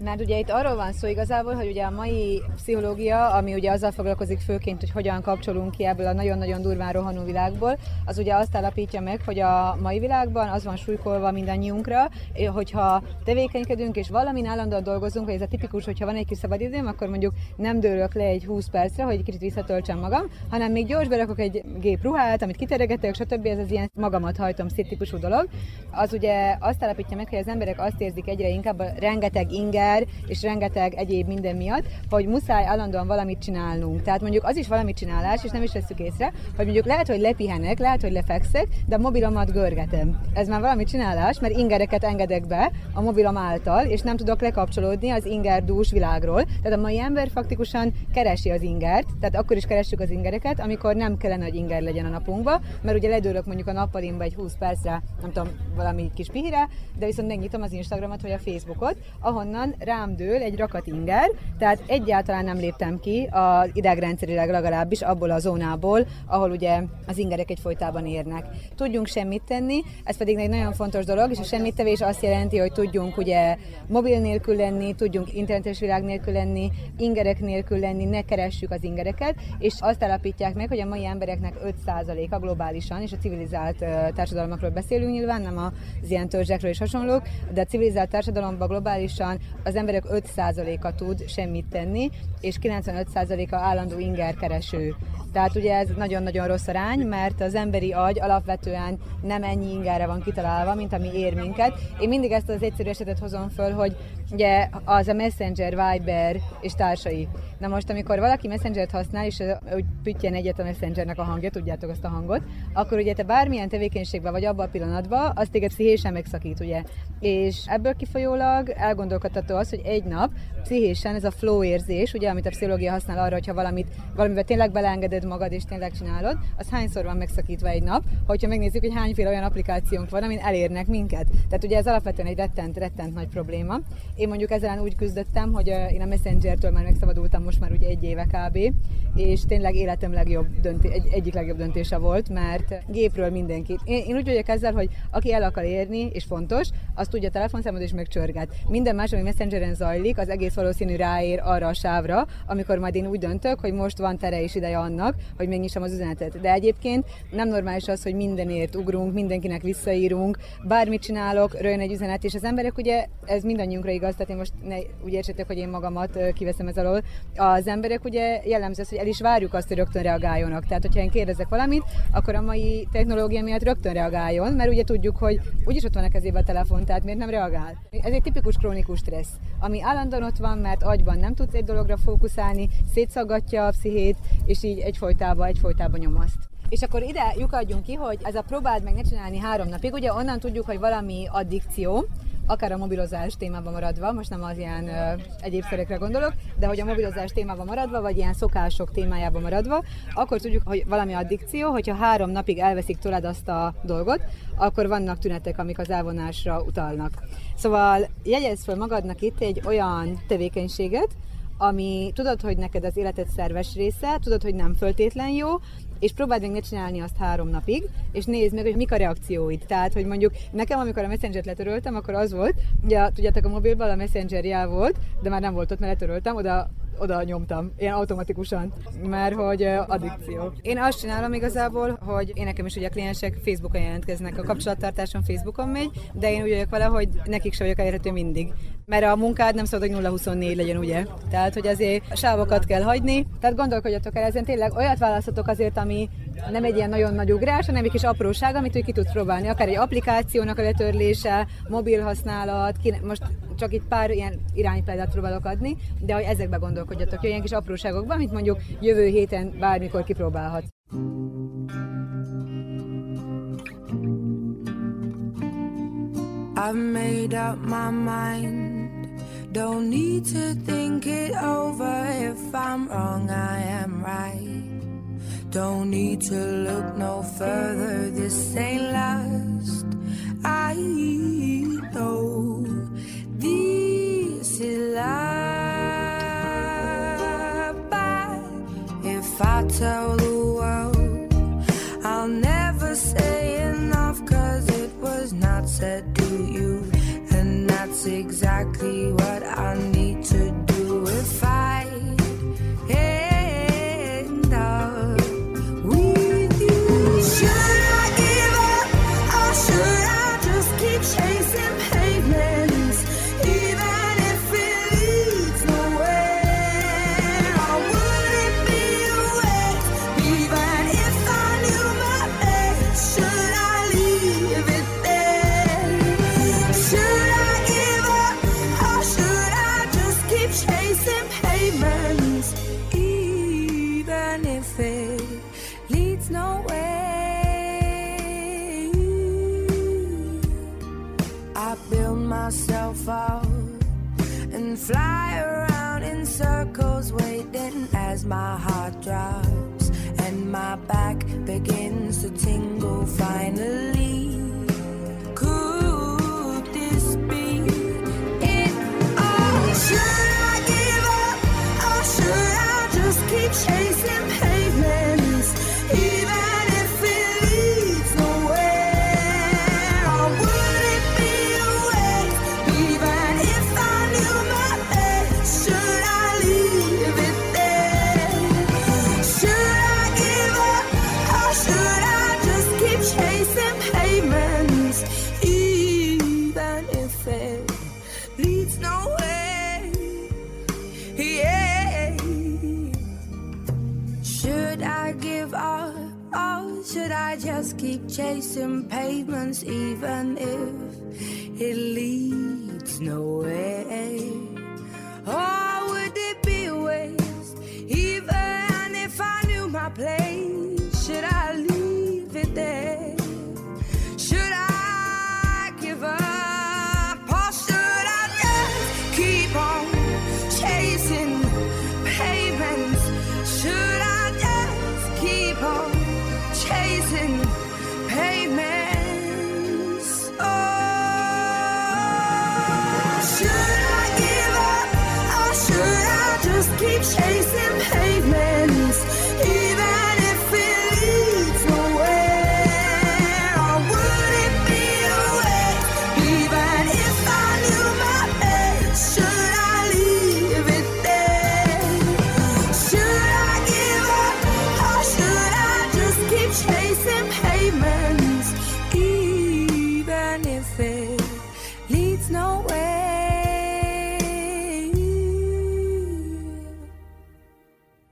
Mert ugye itt arról van szó igazából, hogy ugye a mai pszichológia, ami ugye azzal foglalkozik főként, hogy hogyan kapcsolunk ki ebből a nagyon-nagyon durván rohanó világból, az ugye azt állapítja meg, hogy a mai világban az van súlykolva mindannyiunkra, hogyha tevékenykedünk és valamin állandóan dolgozunk, hogy ez a tipikus, hogyha van egy kis szabadidőm, akkor mondjuk nem dőlök le egy húsz percre, hogy egy kicsit visszatöltsem magam, hanem még gyors berakok egy gépruhát, amit kiteregetek, stb. Ez az ilyen magamat hajtom szét típusú dolog. Az ugye azt állapítja meg, hogy az emberek azt érzik egyre inkább rengeteg inger, és rengeteg egyéb minden miatt, hogy muszáj állandóan valamit csinálnunk. Tehát mondjuk az is valami csinálás, és nem is veszük észre, hogy mondjuk lehet, hogy lepihenek, lehet, hogy lefekszek, de a mobilomat görgetem. Ez már valami csinálás, mert ingereket engedek be a mobilom által, és nem tudok lekapcsolódni az ingerdús világról. Tehát a mai ember faktikusan keresi az ingert, tehát akkor is keressük az ingereket, amikor nem kellene, hogy inger legyen a napunkba, mert ugye ledőlök mondjuk a nappalimba egy húsz percre, nem tudom, valami kis pihire, de viszont megnyitom az Instagramot vagy a Facebookot, ahonnan rám dől egy rakat inger, tehát egyáltalán nem léptem ki az idegrendszerileg legalábbis abból a zónából, ahol ugye az ingerek egyfolytában érnek. Tudjunk semmit tenni, ez pedig egy nagyon fontos dolog, és a semmittevés azt jelenti, hogy tudjunk ugye mobil nélkül lenni, tudjunk internetes világ nélkül lenni, ingerek nélkül lenni, ne keressük az ingereket, és azt állapítják meg, hogy a mai embereknek öt százaléka globálisan, és a civilizált társadalmakról beszélünk nyilván, nem az ilyen törzsekről és hasonlók, de a civilizált társadalomban globálisan az emberek öt százaléka tud semmit tenni, és kilencvenöt százaléka állandó ingerkereső. Tehát ugye ez nagyon-nagyon rossz arány, mert az emberi agy alapvetően nem ennyi ingerre van kitalálva, mint ami ér minket. Én mindig ezt az egyszerű esetet hozom föl, hogy ugye az a Messenger, Viber és társai. Na most, amikor valaki Messengert használ, és úgy püttyen egyet a Messengernek a hangja, tudjátok azt a hangot, akkor ugye te bármilyen tevékenységben vagy abban a pillanatban, az téged pszichésen megszakít, ugye. És ebből kifolyólag elgondolkodható az, hogy egy nap pszichésen ez a flow érzés, ugye, amit a pszichológia használ arra, hogyha valamit, valamivel tényleg beleengeded magad és tényleg csinálod, az hányszor van megszakítva egy nap, hogyha megnézzük, hogy hányféle olyan applikációnk van, amin elérnek minket. Tehát ugye ez alapvetően egy rettent, rettent nagy probléma. Én mondjuk ezzel úgy küzdöttem, hogy én a Messengertől már megszabadultam most már ugye egy éve kb. És tényleg életem legjobb dönté- egy, egyik legjobb döntése volt, mert gépről mindenkit. Én, én úgy vagyok ezzel, hogy aki el akar érni, és fontos, az tudja telefonszámod és megcsörget. Minden más, ami Messengeren zajlik, az egész valószínű ráér arra a sávra, amikor majd én úgy döntök, hogy most van tere és ideje annak, hogy megnyissam az üzenetet. De egyébként nem normális az, hogy mindenért ugrunk, mindenkinek visszaírunk, bármit csinálok, röjön egy üzenet, és az emberek ugye, ez mindannyiunkra igaz, tehát én most ne, úgy értsétek, hogy én magamat kiveszem ez alól. Az emberek ugye jellemző az, hogy el is várjuk azt, hogy rögtön reagáljonak. Tehát, hogyha én kérdezek valamit, akkor a mai technológia miatt rögtön reagáljon, mert ugye tudjuk, hogy úgyis ott van a kezébe a telefon, tehát miért nem reagál. Ez egy tipikus krónikus stressz, ami állandóan ott van, mert agyban nem tudsz egy dologra fókuszálni, szétszaggatja a pszichét, és így egyfolytában, egyfolytában nyomaszt. És akkor ide lyukadjunk ki, hogy ez a próbáld meg ne csinálni három napig, ugye onnan tudjuk, hogy valami addikció, akár a mobilozás témában maradva, most nem az ilyen ö, egyéb szerekre gondolok, de hogy a mobilozás témában maradva, vagy ilyen szokások témájában maradva, akkor tudjuk, hogy valami addikció, hogyha három napig elveszik tőled azt a dolgot, akkor vannak tünetek, amik az elvonásra utalnak. Szóval jegyezz fel magadnak itt egy olyan tevékenységet, ami tudod, hogy neked az életed szerves része, tudod, hogy nem föltétlen jó, és próbáld meg ne csinálni azt három napig, és nézd meg, hogy mik a reakcióid. Tehát, hogy mondjuk nekem, amikor a Messengert letöröltem, akkor az volt, ugye tudjátok, a mobilban a Messenger jel volt, de már nem volt ott, mert letöröltem, oda, oda nyomtam, ilyen automatikusan, mert hogy addikció. Én azt csinálom igazából, hogy én nekem is ugye a kliensek Facebookon jelentkeznek, a kapcsolattartásom Facebookon megy, de én úgy vagyok vele, hogy nekik sem vagyok elérhető mindig. Mert a munkád nem szabad, hogy nulla huszonnégy legyen, ugye? Tehát, hogy azért sávokat kell hagyni. Tehát gondolkodjatok el ezen, tényleg olyat választhatok azért, ami nem egy ilyen nagyon nagy ugrás, hanem egy kis apróság, amit úgy ki tudsz próbálni. Akár egy applikációnak a letörlése, mobil használat, kine- most csak itt pár ilyen iránypéldát próbálok adni, de hogy ezekbe gondolkodjatok, hogy ilyen kis apróságokban, amit mondjuk jövő héten bármikor kipróbálhatsz. I've made up my mind. Don't need to think it over. If I'm wrong, I am right. Don't need to look no further. This ain't last. I know this is life. But if I tell the world, I'll never say enough. 'Cause it was not said to you. That's exactly what I need to do if I end up with you. Should I give up or should I just keep chasing pavements? Even if it leads nowhere, I wouldn't be away. Even if I knew my fate, should I leave it there? Should even if it leads nowhere, I build myself up and fly around in circles, waiting as my heart drops and my back begins to tingle. Finally, could this be it? Oh, sure. Keep chasing pavements, even if it leads nowhere. I wouldn't be awake, even if I knew my fate. Should I leave it there? Should I give up, or should I just keep chasing pavements, even if it leads nowhere? Yeah. Give up, or should I just keep chasing pavements, even if it leads nowhere? Or would it be a waste, even if I knew my place? Should I leave it there? Should I give up, or should I just keep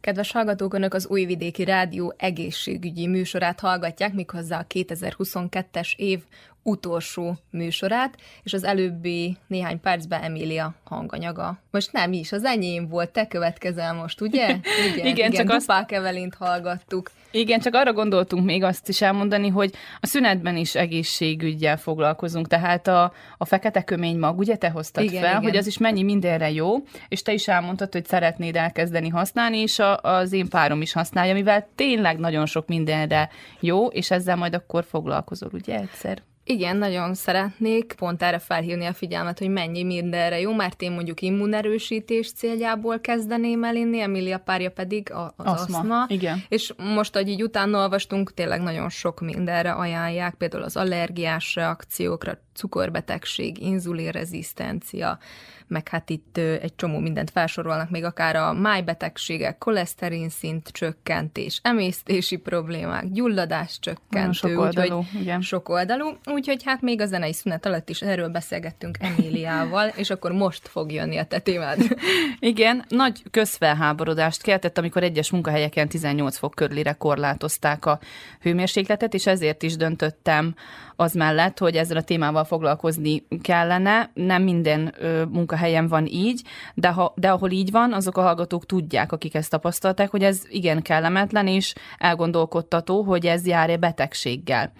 Kedves hallgatók, Önök az Újvidéki Rádió egészségügyi műsorát hallgatják, méghozzá a kétezer-huszonkettes év utolsó műsorát, és az előbbi néhány percben Emília hanganyaga. Most nem is, az enyém volt, te következel most, ugye? Igen, igen, igen, csak Dupák Evelint hallgattuk. Igen, csak arra gondoltunk még azt is elmondani, hogy a szünetben is egészségüggyel foglalkozunk, tehát a, a fekete kömény mag, ugye te hoztad igen, fel, igen. hogy az is mennyi mindenre jó, és te is elmondtad, hogy szeretnéd elkezdeni használni, és a, az én párom is használja, mivel tényleg nagyon sok mindenre jó, és ezzel majd akkor foglalkozol, ugye egyszer? Igen, nagyon szeretnék pont erre felhívni a figyelmet, hogy mennyi mindenre jó, mert én mondjuk immunerősítés céljából kezdeném el inni, Emília párja pedig az aszma. aszma. Igen. És most, ahogy így utána olvastunk, tényleg nagyon sok mindenre ajánlják, például az allergiás reakciókra, cukorbetegség, inzulinrezisztencia, meg hát itt egy csomó mindent felsorolnak, még akár a májbetegségek, koleszterin szint csökkentés, emésztési problémák, gyulladás csökkentő, sok oldalú, igen. sok oldalú. Úgyhogy hát még a zenei szünet alatt is erről beszélgettünk Emíliával, és akkor most fog jönni a te témád. Igen, nagy közfelháborodást keltett, amikor egyes munkahelyeken tizennyolc fok körülire korlátozták a hőmérsékletet, és ezért is döntöttem az mellett, hogy ezzel a témával foglalkozni kellene. Nem minden ö, munkahelyen van így, de, ha, de ahol így van, azok a hallgatók tudják, akik ezt tapasztalták, hogy ez igen kellemetlen és elgondolkodtató, hogy ez jár-e betegséggel.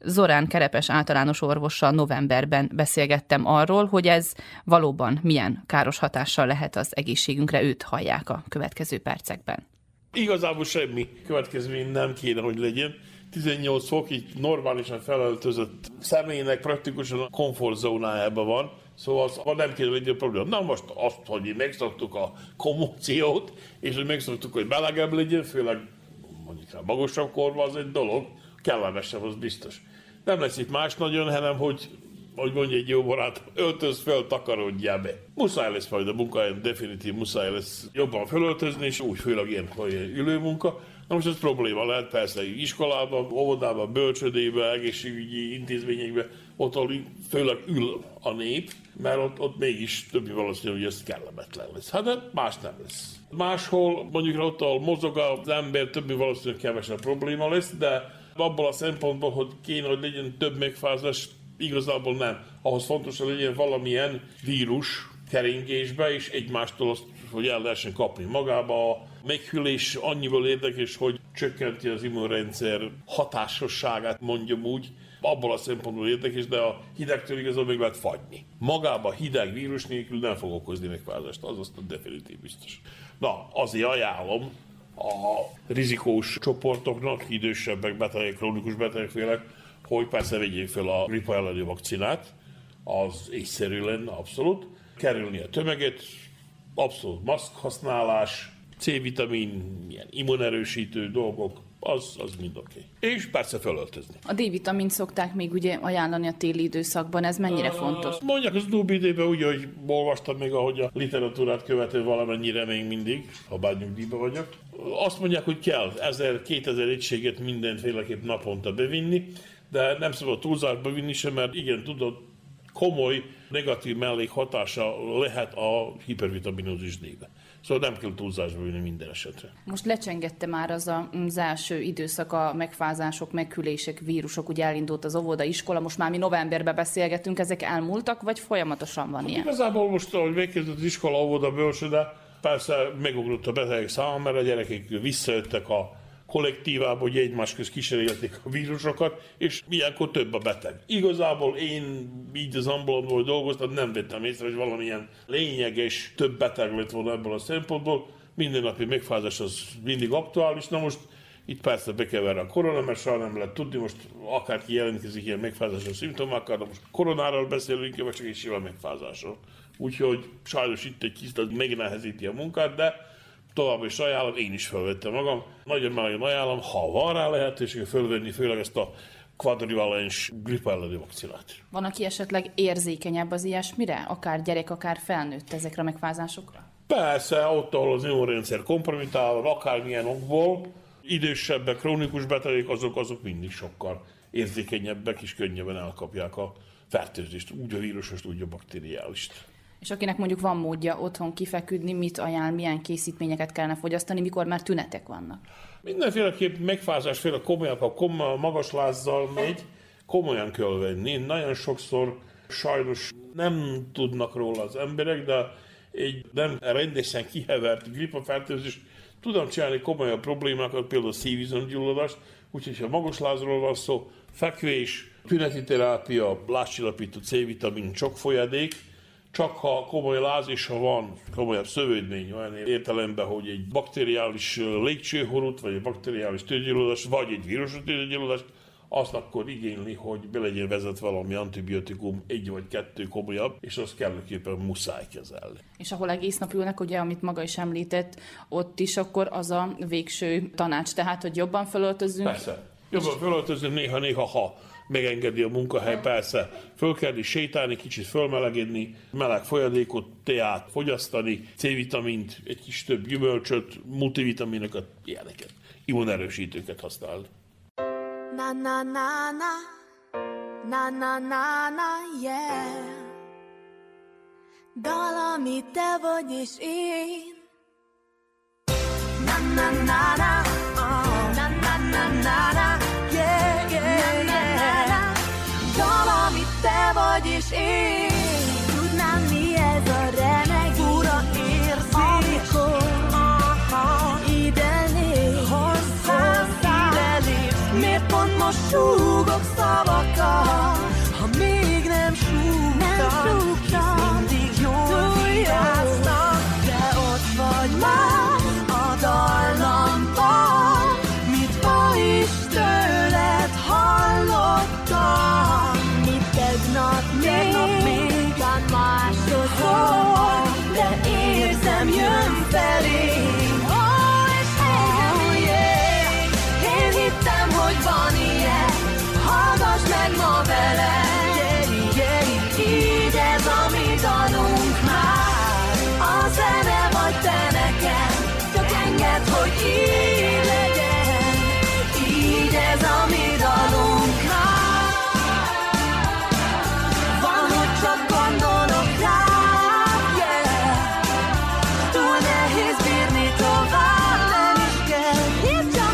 Zorán Kerepes általános orvossal novemberben beszélgettem arról, hogy ez valóban milyen káros hatással lehet az egészségünkre, őt hallják a következő percekben. Igazából semmi következmény nem kéne, hogy legyen. tizennyolc fok így normálisan felöltözött személynek praktikusan a komfortzónájában van, szóval az nem kéne legyen probléma. Na most azt, hogy megszoktuk a kommóciót, és hogy megszoktuk, hogy melegebb legyen, főleg mondjuk a magasabb korban, az egy dolog, kellemesebb, az biztos. Nem lesz itt más nagyon, hanem hogy, hogy mondja egy jó barát, öltöz föl, takarodjál be. Muszáj lesz majd a munkahelyen, definitív muszáj lesz jobban fölöltözni, és úgy főleg ilyen, hogy ülőmunka. Na most ez probléma lehet persze iskolában, óvodában, bölcsődében, egészségügyi intézményekben, ott főleg ül a nép, mert ott, ott mégis többi valószínű, hogy ez kellemetlen lesz. Hát de más nem lesz. Máshol, mondjuk ott, ahol mozog az ember, többi valószínű kevesebb probléma lesz, de abból a szempontból, hogy kéne, hogy legyen több megfázás, igazából nem. Ahhoz fontos, hogy legyen valamilyen vírus keringésbe, és egymástól azt, hogy el lehessen kapni magába. A meghűlés annyiból érdekes, hogy csökkenti az immunrendszer hatásosságát, mondjam úgy. Abból a szempontból érdekes, de a hidegtől igazából meg lehet fagyni. Magában hideg vírus nélkül nem fog okozni megfázást, az aztán definitív biztos. Na, azért ajánlom a rizikós csoportoknak, idősebbek, betegek, krónikus betegfélek, hogy persze vegyék fel a gripa elleni vakcinát, az észszerű lenne abszolút. Kerülni a tömeget, abszolút maszk használás, C-vitamin, ilyen immunerősítő dolgok, az, az mind oké. Okay. És persze felöltözni. A D-vitamint szokták még ugye ajánlani a téli időszakban, ez mennyire a, fontos? Mondják az utóbbi időben úgy, hogy olvastam még, ahogy a literatúrát követő valamennyire még mindig, ha bár nyugdíjban vagyok. Azt mondják, hogy kell ezer-kétezer egységet mindenféleképp naponta bevinni, de nem szabad túlzásba vinni sem, mert igen, tudod, komoly negatív mellékhatása lehet a hipervitaminózisnél. Szóval nem kell túlzásba vinni minden esetre. Most lecsengette már az a, az első időszak, a megfázások, meghűlések, vírusok, ugye elindult az óvoda, iskola, most már mi novemberben beszélgetünk, ezek elmúltak, vagy folyamatosan van hát ilyen? Igazából most, ahogy megkezdett az iskola, óvoda, bölcsőde, persze megugrott a betegek száma, mert a gyerekek visszajöttek a kollektívába, hogy egymás közt kísérletik a vírusokat, és ilyenkor több a beteg. Igazából én így az ambulanból dolgoztam, nem vettem észre, hogy valamilyen lényeges több beteg lett volna ebből a szempontból. Mindennapi megfázás az mindig aktuális. Na most itt persze bekever a korona, mert soha nem lehet tudni, most akárki jelentkezik ilyen megfázásos szimptomákkal, de most koronáról beszélünk, vagy csak egy sima megfázásról. Úgyhogy sajnos itt egy kicsit megnehezíti a munkát, de tovább is ajánlom, én is felvettem magam. Nagyon-nagyon ajánlom, ha van rá lehetőség fölvenni, főleg ezt a kvadrivalens gripa elleni vakcinát. Van, aki esetleg érzékenyebb az ilyesmire? Akár gyerek, akár felnőtt ezekre a megfázásokra? Persze, ott, ahol az immunrendszer kompromitálva, akármilyen okból, idősebbek, krónikus betegek, azok, azok mindig sokkal érzékenyebbek és könnyebben elkapják a fertőzést, úgy a vírusost, úgy a baktériálist. És akinek mondjuk van módja otthon kifeküdni, mit ajánl, milyen készítményeket kellene fogyasztani, mikor már tünetek vannak? Mindenféleképp megfázásféle komolyan, ha komolyan magas lázzal megy, komolyan kell venni. Nagyon sokszor sajnos nem tudnak róla az emberek, de egy nem rendesen kihevert gripafertőzés tudom csinálni komolyabb problémákat, például szívizomgyulladást, úgyhogy ha magas lázról van szó, fekvés, tüneti terápia, lázcsillapító C-vitamin, csak folyadék, csak ha komoly láz és ha van komolyabb szövődmény, olyan értelemben, hogy egy bakteriális légcsőhorút, vagy egy bakteriális tüdőgyulladás, vagy egy vírusos tüdőgyulladás, azt akkor igényli, hogy be legyen vezetve valami antibiotikum, egy vagy kettő komolyabb, és azt kellőképpen muszáj kezelni. És ahol egész nap ülnek, ugye, amit maga is említett, ott is akkor az a végső tanács, tehát, hogy jobban felöltözünk? Persze. Jobban felöltözünk néha-néha, ha megengedi a munkahely, persze. Fölkelni, sétálni, kicsit fölmelegedni, meleg folyadékot, teát fogyasztani, C-vitamint, egy kis több gyümölcsöt, multivitaminokat, ilyeneket, immunerősítőket használni. Na na na na, na na na na, yeah. Dal, ami te vagy és én. Na na na na, oh. Na na na na na, yeah, yeah, na, na, yeah. Na, na. Dal, ami te vagy és én. Tudnám, mi ez a remek, fura érzés, amikor aha, ide néz, hozzám ide néz. Miért pont most súgok szavakkal, ha még nem súgtam, hisz mindig jól vigyáztak. De ott vagy már a dallamban, mit ma is tőled hallottam. Mit tegnap még, talán máshol, de érzem jön felé. Hogy van ilyen, hallgass meg ma velem. Gyeri, gyeri, így ez, amit adunk már. A zene vagy te nekem, csak engedd, hogy így legyen. Így ez, amit adunk már. Van, hogy csak gondolok rá, yeah. Túl nehéz bírni tovább, nem is kell. Hívd csak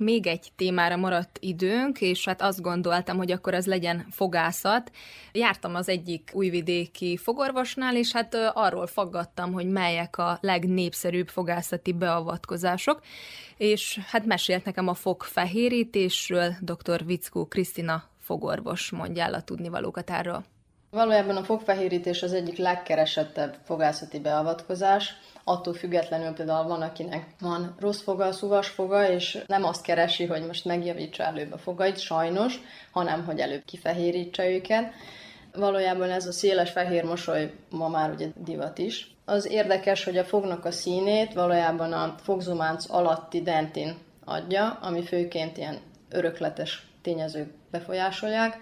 még egy témára maradt időnk, és hát azt gondoltam, hogy akkor ez legyen fogászat. Jártam az egyik újvidéki fogorvosnál, és hát arról faggattam, hogy melyek a legnépszerűbb fogászati beavatkozások, és hát mesélt nekem a fogfehérítésről doktor Viczkó Krisztina fogorvos, mondja el a tudnivalókat erről. Valójában a fogfehérítés az egyik legkeresettebb fogászati beavatkozás, attól függetlenül például van, akinek van rossz foga, szúvas foga, és nem azt keresi, hogy most megjavítsa előbb a fogait, sajnos, hanem hogy előbb kifehérítse őket. Valójában ez a széles fehér mosoly ma már ugye divat is. Az érdekes, hogy a fognak a színét valójában a fogzománc alatti dentin adja, ami főként ilyen örökletes tényezők befolyásolják,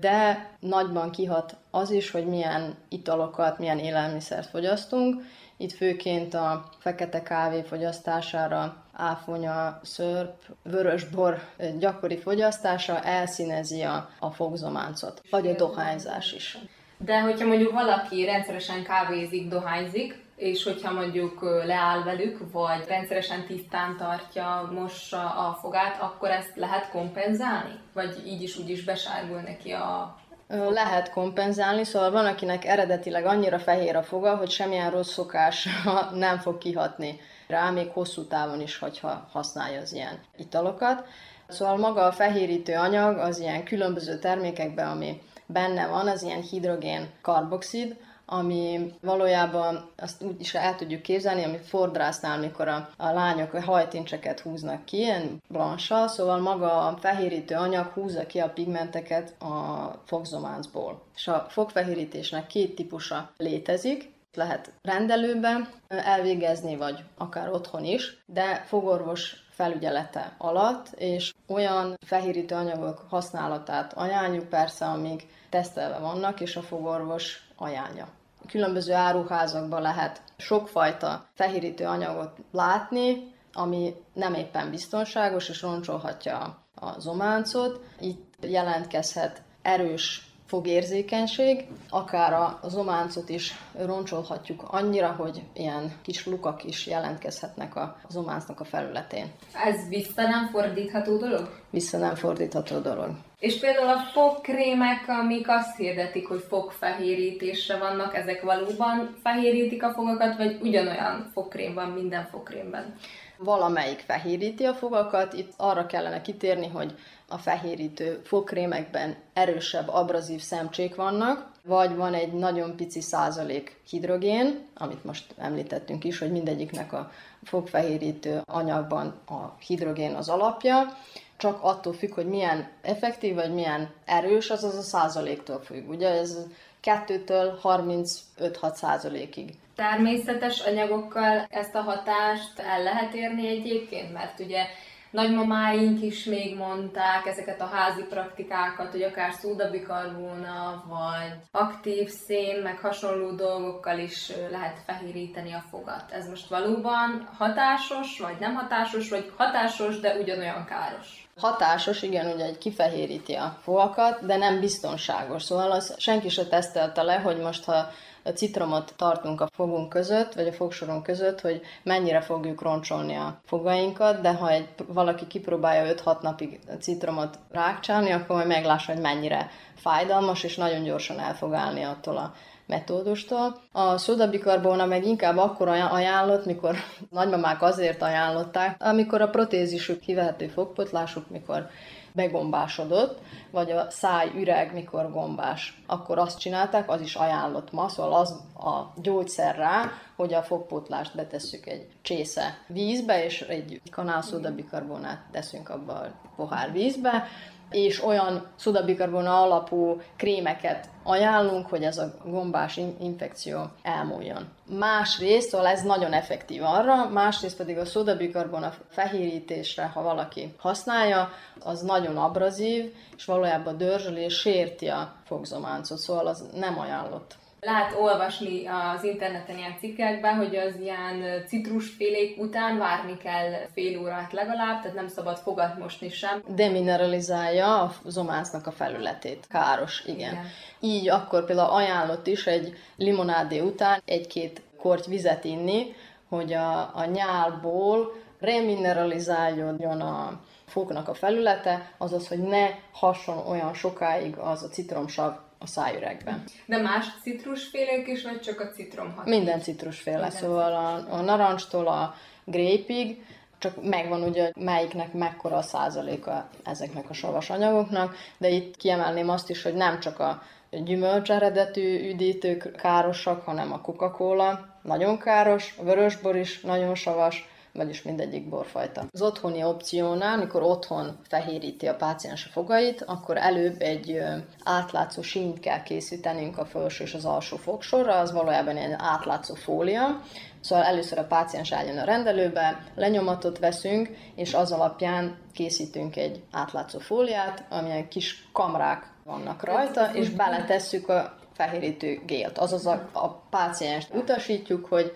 de nagyban kihat az is, hogy milyen italokat, milyen élelmiszert fogyasztunk. Itt főként a fekete kávé fogyasztására, áfonya, szörp, vörösbor gyakori fogyasztása elszínezi a, a fogzománcot, vagy a dohányzás is. De hogyha mondjuk valaki rendszeresen kávézik, dohányzik, és hogyha mondjuk leáll velük, vagy rendszeresen tisztán tartja, mossa a fogát, akkor ezt lehet kompenzálni? Vagy így is úgy is besárgul neki a Lehet kompenzálni, szóval van, akinek eredetileg annyira fehér a foga, hogy semmilyen rossz szokás nem fog kihatni rá, még hosszú távon is, hogyha használja az ilyen italokat. Szóval maga a fehérítő anyag az ilyen különböző termékekben, ami benne van, az ilyen hidrogén-karboxid, ami valójában azt úgy is el tudjuk képzelni, ami fordrásznál, mikor a, a lányok hajtincseket húznak ki, ilyen blansa, szóval maga a fehérítő anyag húzza ki a pigmenteket a fogzománcból. És a fogfehérítésnek két típusa létezik, lehet rendelőben elvégezni, vagy akár otthon is, de fogorvos felügyelete alatt, és olyan fehérítő anyagok használatát ajánljuk persze, amíg tesztelve vannak, és a fogorvos ajánlja. Különböző áruházakban lehet sokfajta fehérítő anyagot látni, ami nem éppen biztonságos, és roncsolhatja a zománcot. Itt jelentkezhet erős fogérzékenység, akár a zománcot is roncsolhatjuk annyira, hogy ilyen kis lukak is jelentkezhetnek a zománcnak a felületén. Ez vissza nem fordítható dolog? Vissza nem fordítható dolog. És például a fogkrémek, amik azt hirdetik, hogy fogfehérítésre vannak, ezek valóban fehérítik a fogakat, vagy ugyanolyan fogkrém van minden fogkrémben? Valamelyik fehéríti a fogakat, itt arra kellene kitérni, hogy a fehérítő fogkrémekben erősebb abrazív szemcsék vannak, vagy van egy nagyon pici százalék hidrogén, amit most említettünk is, hogy mindegyiknek a fogfehérítő anyagban a hidrogén az alapja, csak attól függ, hogy milyen effektív, vagy milyen erős, azaz a százaléktól függ. Ugye ez kettőtől harmincöt-hat százalékig. Természetes anyagokkal ezt a hatást el lehet érni egyébként, mert ugye nagymamáink is még mondták ezeket a házi praktikákat, hogy akár szódabikarbóna, vagy aktív szén, meg hasonló dolgokkal is lehet fehéríteni a fogat. Ez most valóban hatásos, vagy nem hatásos, vagy hatásos, de ugyanolyan káros? Hatásos, igen, ugye egy kifehéríti a fogakat, de nem biztonságos. Szóval az senki se tesztelte le, hogy most ha a citromot tartunk a fogunk között, vagy a fogsorunk között, hogy mennyire fogjuk roncsolni a fogainkat, de ha egy, valaki kipróbálja öt-hat napig a citromot rákcsálni, akkor majd meglássa, hogy mennyire fájdalmas, és nagyon gyorsan el fog állni attól a metódustól. A szódabikarbóna meg inkább akkor ajánlott, mikor nagymamák azért ajánlották, amikor a protézisük, kivehető fogpotlásuk, mikor begombásodott, vagy a szájüreg, mikor gombás, akkor azt csinálták, az is ajánlott ma, szóval az a gyógyszer rá, hogy a fogpótlást betesszük egy csésze vízbe, és egy kanál szódabikarbonát teszünk abba a pohár vízbe, és olyan szódabikarbona alapú krémeket ajánlunk, hogy ez a gombás infekció elmúljon. Másrészt, szóval ez nagyon effektív arra, másrészt pedig a szódabikarbona fehérítésre, ha valaki használja, az nagyon abrazív, és valójában dörzsöli és sérti a fogzománcot, szóval az nem ajánlott. Lehet olvasni az interneten ilyen cikkekben, hogy az ilyen citrusfélék után várni kell fél órát legalább, tehát nem szabad fogat mosni sem. Demineralizálja a zománcnak a felületét. Káros, igen. igen. Így akkor például ajánlott is egy limonádé után egy-két korty vizet inni, hogy a, a nyálból remineralizáljon a fognak a felülete, azaz, hogy ne hasson olyan sokáig az a citromsav a szájüregben. De más citrusfélek is, vagy csak a citrom hat? Minden citrusféle, Minden szóval a, a narancstól a grépig, csak megvan ugye, melyiknek mekkora a százaléka ezeknek a savas anyagoknak, de itt kiemelném azt is, hogy nem csak a gyümölcs eredetű üdítők károsak, hanem a Coca-Cola nagyon káros, a vörösbor is nagyon savas, vagyis mindegyik borfajta. Az otthoni opciónál, amikor otthon fehéríti a páciens a fogait, akkor előbb egy átlátszó sínyt kell készítenünk a felső és az alsó fogsorra, az valójában egy átlátszó fólia. Szóval először a páciens álljon a rendelőbe, lenyomatot veszünk, és az alapján készítünk egy átlátszó fóliát, amilyen kis kamrák vannak rajta, és beletesszük a fehérítő gélt. Azaz a, a pácienst utasítjuk, hogy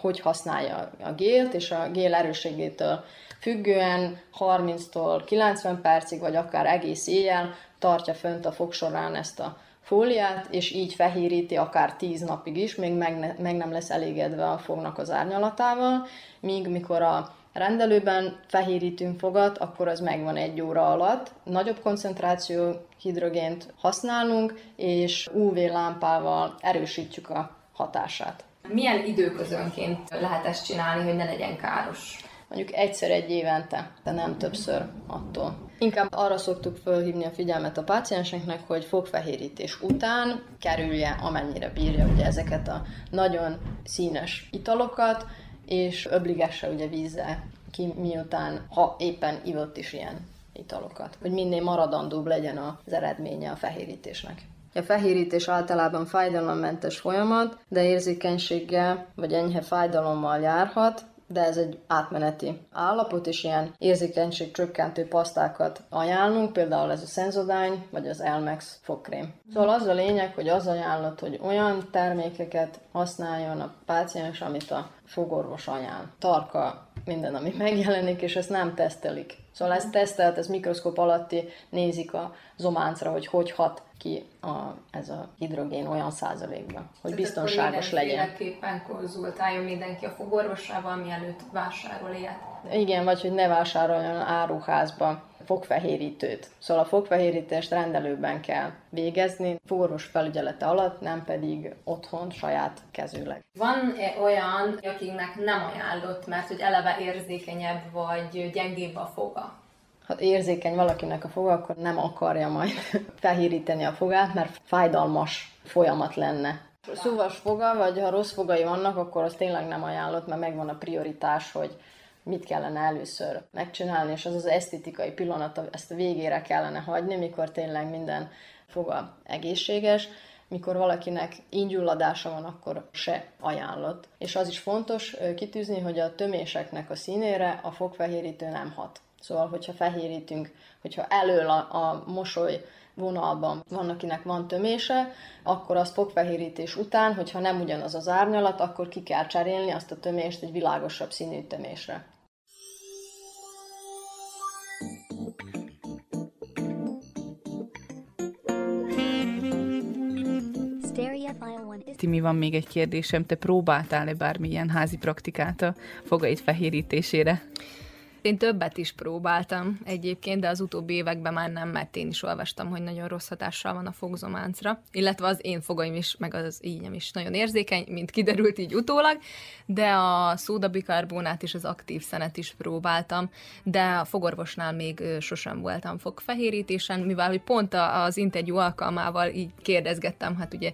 hogy használja a gélt, és a gél erősségétől függően harminctól kilencven percig, vagy akár egész éjjel tartja fönt a fogsorán ezt a fóliát, és így fehéríti akár tíz napig is, még meg, ne, meg nem lesz elégedve a fognak az árnyalatával, míg mikor a rendelőben fehérítünk fogat, akkor az megvan egy óra alatt. Nagyobb koncentráció hidrogént használunk, és ú vé lámpával erősítjük a hatását. Milyen időközönként lehet ezt csinálni, hogy ne legyen káros? Mondjuk egyszer egy évente, de nem többször attól. Inkább arra szoktuk fölhívni a figyelmet a pácienseknek, hogy fogfehérítés után kerülje, amennyire bírja ugye ezeket a nagyon színes italokat, és öbligesse ugye vízzel ki, miután, ha éppen ivott is ilyen italokat, hogy minél maradandóbb legyen az eredménye a fehérítésnek. A fehérítés általában fájdalommentes folyamat, de érzékenységgel vagy enyhe fájdalommal járhat, de ez egy átmeneti állapot, és ilyen érzékenységcsökkentő pasztákat ajánlunk, például ez a Sensodyne vagy az Elmex fogkrém. Szóval az a lényeg, hogy az ajánlat, hogy olyan termékeket használjon a páciens, amit a fogorvos ajánl. Tarka minden, ami megjelenik, és ezt nem tesztelik. Szóval ezt tesztelt, ez mikroszkóp alatti nézik a zománcra, hogy hogy hat ki a, ez a hidrogén olyan százalékban, hogy tehát biztonságos legyen. Mindenképpen konzultáljon mindenki a fogorvosával, mielőtt vásárol ilyet. Igen, vagy hogy ne vásároljon áruházba fogfehérítőt. Szóval a fogfehérítést rendelőben kell végezni, fogorvos felügyelete alatt, nem pedig otthon, saját kezűleg. Van olyan, akinek nem ajánlott, mert hogy eleve érzékenyebb vagy gyengébb a foga? Ha érzékeny valakinek a foga, akkor nem akarja majd fehéríteni a fogát, mert fájdalmas folyamat lenne. Szúvas foga, vagy ha rossz fogai vannak, akkor az tényleg nem ajánlott, mert megvan a prioritás, hogy mit kellene először megcsinálni, és az az esztétikai pillanat, ezt a végére kellene hagyni, mikor tényleg minden foga egészséges. Mikor valakinek ínygyulladása van, akkor se ajánlott. És az is fontos kitűzni, hogy a töméseknek a színére a fogfehérítő nem hat. Szóval, hogyha fehérítünk, hogyha elől a, a mosoly vonalban van, akinek van tömése, akkor az fogfehérítés után, hogyha nem ugyanaz az árnyalat, akkor ki kell cserélni azt a tömést egy világosabb színű tömésre. Timi, van még egy kérdésem, te próbáltál-e bármilyen házi praktikát a fogaid fehérítésére? Én többet is próbáltam egyébként, de az utóbbi években már nem, mert én is olvastam, hogy nagyon rossz hatással van a fogzománcra, illetve az én fogaim is, meg az ínyem is nagyon érzékeny, mint kiderült így utólag, de a szódabikarbónát és az aktív szenet is próbáltam, de a fogorvosnál még sosem voltam fogfehérítésen, mivel hogy pont az interjú alkalmával így kérdezgettem, hát ugye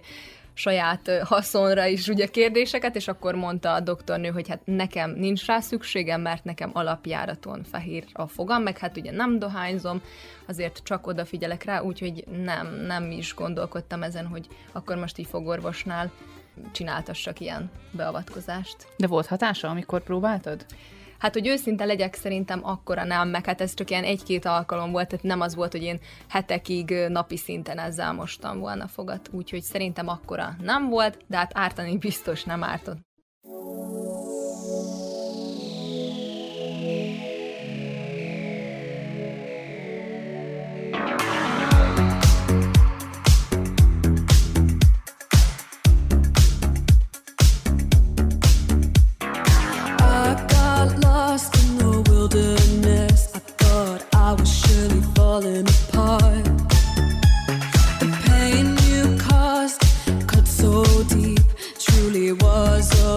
saját haszonra is ugye kérdéseket, és akkor mondta a doktornő, hogy hát nekem nincs rá szükségem, mert nekem alapjáraton fehér a fogam, meg hát ugye nem dohányzom, azért csak odafigyelek rá, úgyhogy nem, nem is gondolkodtam ezen, hogy akkor most így fogorvosnál csináltassak ilyen beavatkozást. De volt hatása, amikor próbáltad? Hát, hogy őszinte legyek, szerintem akkora nem, meg hát ez csak ilyen egy-két alkalom volt, tehát nem az volt, hogy én hetekig napi szinten ezzel mostam volna fogat, úgyhogy szerintem akkora nem volt, de hát ártani biztos nem ártott. So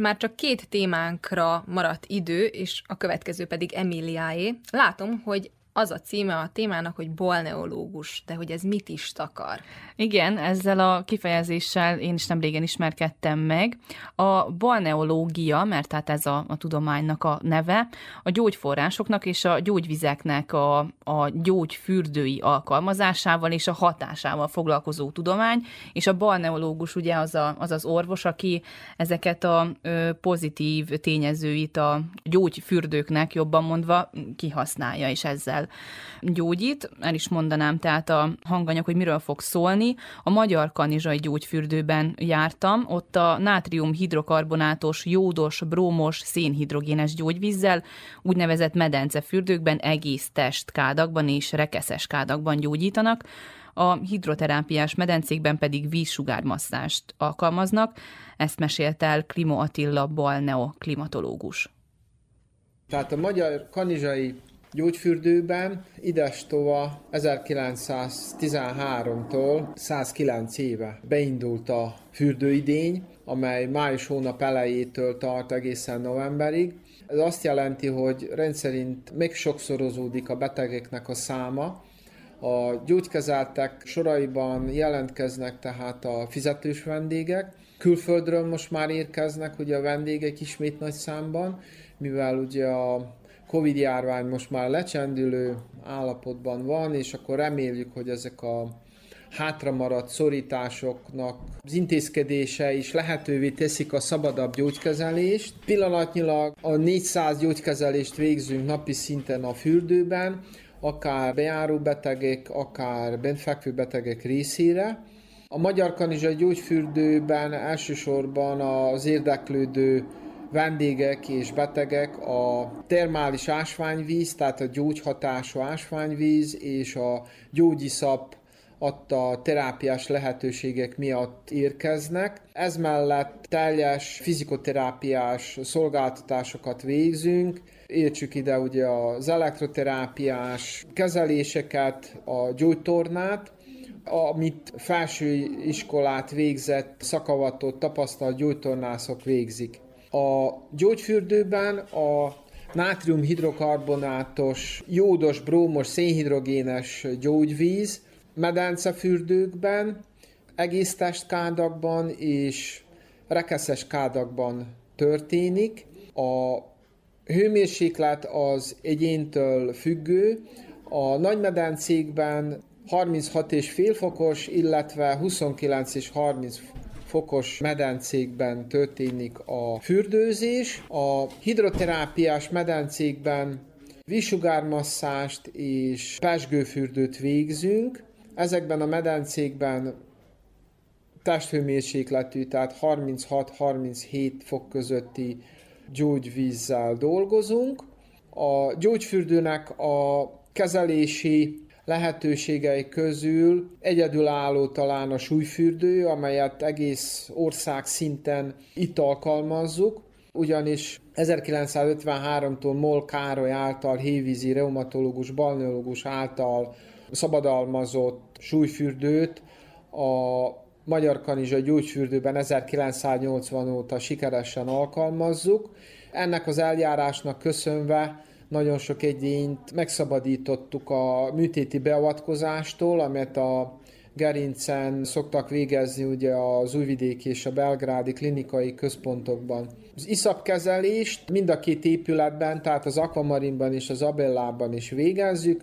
már csak két témánkra maradt idő, és a következő pedig Emíliáé. Látom, hogy az a címe a témának, hogy balneológus, de hogy ez mit is takar? Igen, ezzel a kifejezéssel én is nemrégen ismerkedtem meg. A balneológia, mert tehát ez a, a tudománynak a neve, a gyógyforrásoknak és a gyógyvizeknek a, a gyógyfürdői alkalmazásával és a hatásával foglalkozó tudomány, és a balneológus ugye az a, az, az orvos, aki ezeket a ö, pozitív tényezőit a gyógyfürdőknek, jobban mondva, kihasználja, és ezzel gyógyít. El is mondanám tehát a hanganyag, hogy miről fog szólni. A Magyar Kanizsai Gyógyfürdőben jártam, ott a nátrium-hidrokarbonátos, jódos, brómos, szénhidrogénes gyógyvízzel, úgynevezett medencefürdőkben, egész test kádakban és rekeszes kádakban gyógyítanak, a hidroterápiás medencékben pedig vízsugármasszást alkalmaznak. Ezt mesélt el Klimo Attila balneoklimatológus. Tehát a Magyar Kanizsai Gyógyfürdőben idestova ezerkilencszáztizenháromtól százkilenc éve beindult a fürdőidény, amely május hónap elejétől tart egészen novemberig. Ez azt jelenti, hogy rendszerint még sokszorozódik a betegeknek a száma. A gyógykezeltek soraiban jelentkeznek tehát a fizetős vendégek. Külföldről most már érkeznek ugye a vendégek ismét nagy számban, mivel ugye a Covid-járvány most már lecsendülő állapotban van, és akkor reméljük, hogy ezek a hátramaradt szorításoknak az intézkedése is lehetővé teszik a szabadabb gyógykezelést. Pillanatnyilag a négyszáz gyógykezelést végzünk napi szinten a fürdőben, akár bejáró betegek, akár bentfekvő betegek részére. A Magyar Kanizsai Gyógyfürdőben elsősorban az érdeklődő vendégek és betegek a termális ásványvíz, tehát a gyógyhatású ásványvíz és a gyógyiszap adta terápiás lehetőségek miatt érkeznek. Ez mellett teljes fizikoterápiás szolgáltatásokat végzünk, értsük ide ugye az elektroterápiás kezeléseket, a gyógytornát, amit felsőiskolát végzett, szakavatott, tapasztalt gyógytornászok végzik. A gyógyfürdőben a nátrium-hidrokarbonátos, jódos, brómos, szénhidrogénes gyógyvíz, medencefürdőkben, egész testkádakban és rekeszes kádakban történik. A hőmérséklet az egyéntől függő, a nagymedencékben harminchat egész öt fokos, illetve huszonkilenc és harminc fokos medencékben történik a fürdőzés, a hidroterápiás medencékben vízsugármasszást és pezsgőfürdőt végzünk. Ezekben a medencékben testhőmérsékletű, tehát harminchat-harminchét fok közötti gyógyvízzel dolgozunk. A gyógyfürdőnek a kezelési lehetőségei közül egyedülálló talán a súlyfürdő, amelyet egész ország szinten itt alkalmazzuk, ugyanis ezerkilencszázötvenháromtól Moll Károly által, hévízi reumatológus, balneológus által szabadalmazott súlyfürdőt a Magyar Kanizsa Gyógyfürdőben ezerkilencszáznyolcvan óta sikeresen alkalmazzuk. Ennek az eljárásnak köszönve nagyon sok egyént megszabadítottuk a műtéti beavatkozástól, amit a gerincen szoktak végezni ugye az újvidéki és a belgrádi klinikai központokban. Az iszapkezelést mind a két épületben, tehát az Akvamarinban és az Abellában is végezzük.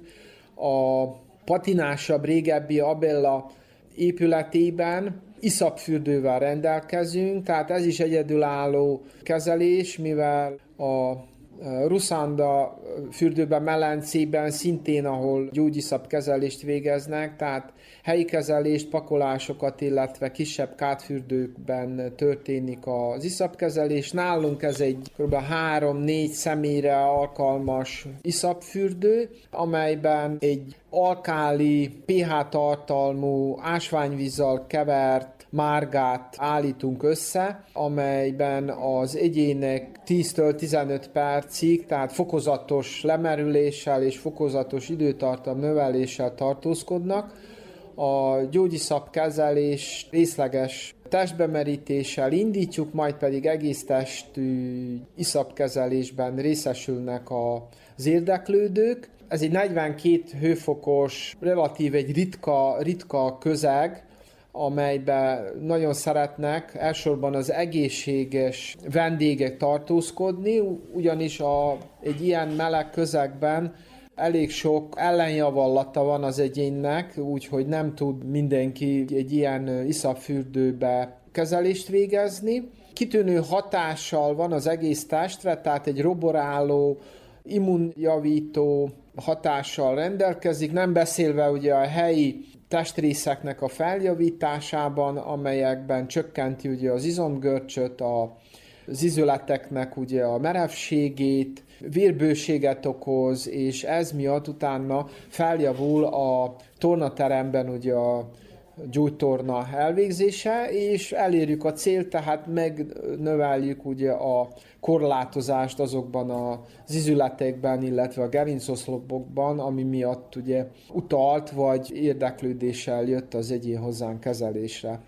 A patinásabb, régebbi Abella épületében iszapfürdővel rendelkezünk, tehát ez is egyedülálló kezelés, mivel a Rusanda fürdőben, Melencében szintén, ahol gyógyiszap kezelést végeznek, tehát helyi kezelést, pakolásokat, illetve kisebb kádfürdőkben történik az iszapkezelés. Nálunk ez egy kb. három-négy személyre alkalmas iszapfürdő, amelyben egy alkáli, pé há-tartalmú ásványvízzel kevert márgát állítunk össze, amelyben az egyének tíztől tizenöt percig, tehát fokozatos lemerüléssel és fokozatos időtartam növeléssel tartózkodnak. A gyógyiszap kezelés részleges testbemerítéssel indítjuk, majd pedig egész testű iszapkezelésben részesülnek az érdeklődők. Ez egy negyvenkét hőfokos, relatív egy ritka, ritka közeg, amelyben nagyon szeretnek elsősorban az egészséges vendégek tartózkodni, ugyanis a, egy ilyen meleg közegben elég sok ellenjavallata van az egyénnek, úgyhogy nem tud mindenki egy ilyen iszapfürdőbe kezelést végezni. Kitűnő hatással van az egész testre, tehát egy roboráló, immunjavító hatással rendelkezik, nem beszélve ugye a helyi testrészeknek a feljavításában, amelyekben csökkenti ugye az izomgörcsöt, a az izületeknek ugye a merevségét, vérbőséget okoz, és ez miatt utána feljavul a tornateremben ugye a gyógytorna elvégzése, és elérjük a célt, tehát megnöveljük ugye a korlátozást azokban az izületekben, illetve a gerincoszlopokban, ami miatt ugye utalt vagy érdeklődéssel jött az egyén hozzánk kezelésre.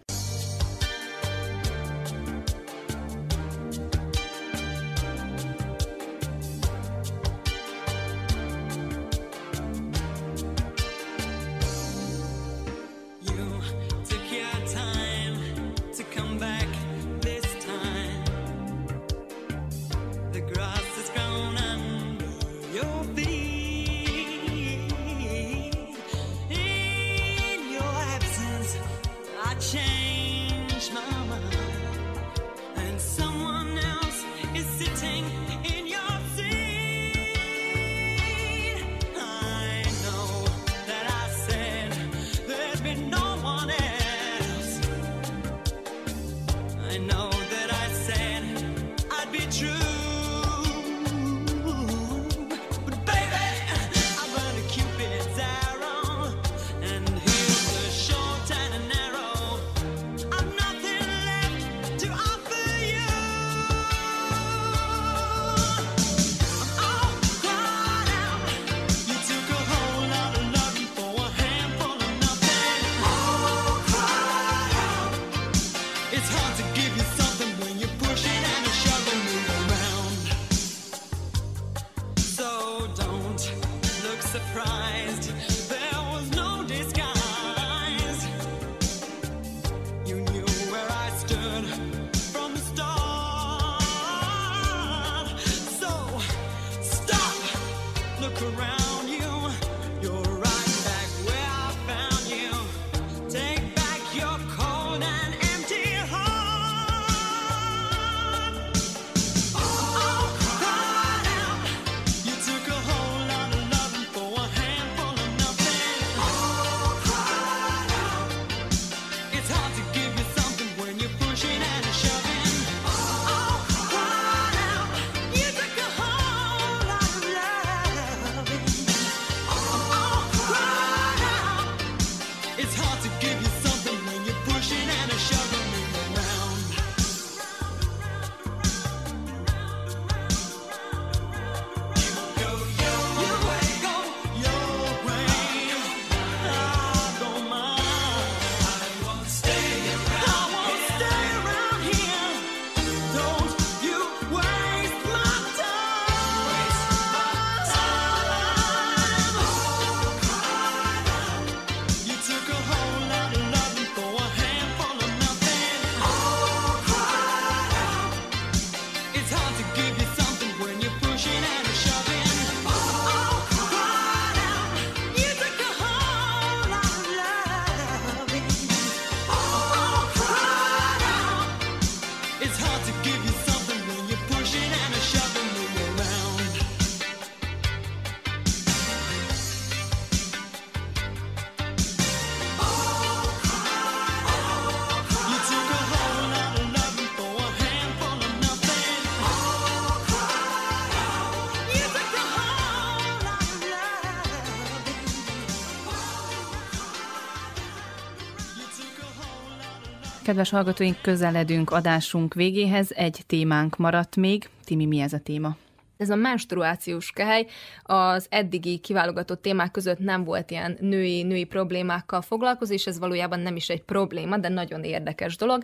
Kedves hallgatóink, közeledünk adásunk végéhez, egy témánk maradt még. Timi, mi ez a téma? Ez a menstruációs kehely az eddigi kiválogatott témák között nem volt ilyen női-női problémákkal foglalkozó, és ez valójában nem is egy probléma, de nagyon érdekes dolog.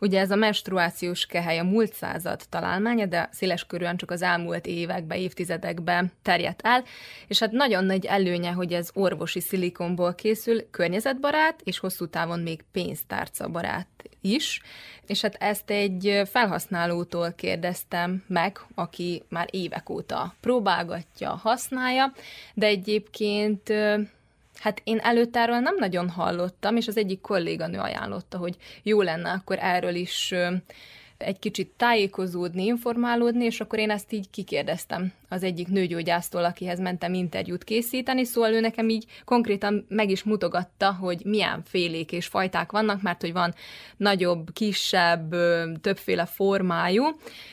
Ugye ez a menstruációs kehely a múlt század találmánya, de széleskörűen csak az elmúlt években, évtizedekben terjedt el, és hát nagyon nagy előnye, hogy ez orvosi szilikonból készül, környezetbarát, és hosszú távon még pénztárcabarát is, és hát ezt egy felhasználótól kérdeztem meg, aki már évek óta próbálgatja, használja, de egyébként hát én előttáról nem nagyon hallottam, és az egyik kolléganő ajánlotta, hogy jó lenne akkor erről is egy kicsit tájékozódni, informálódni, és akkor én ezt így kikérdeztem az egyik nőgyógyásztól, akihez mentem interjút készíteni, szóval ő nekem így konkrétan meg is mutogatta, hogy milyen félék és fajták vannak, mert hogy van nagyobb, kisebb, többféle formájú,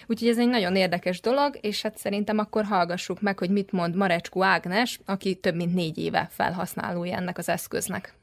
úgyhogy ez egy nagyon érdekes dolog, és hát szerintem akkor hallgassuk meg, hogy mit mond Maraczkó Ágnes, aki több mint négy éve felhasználója ennek az eszköznek.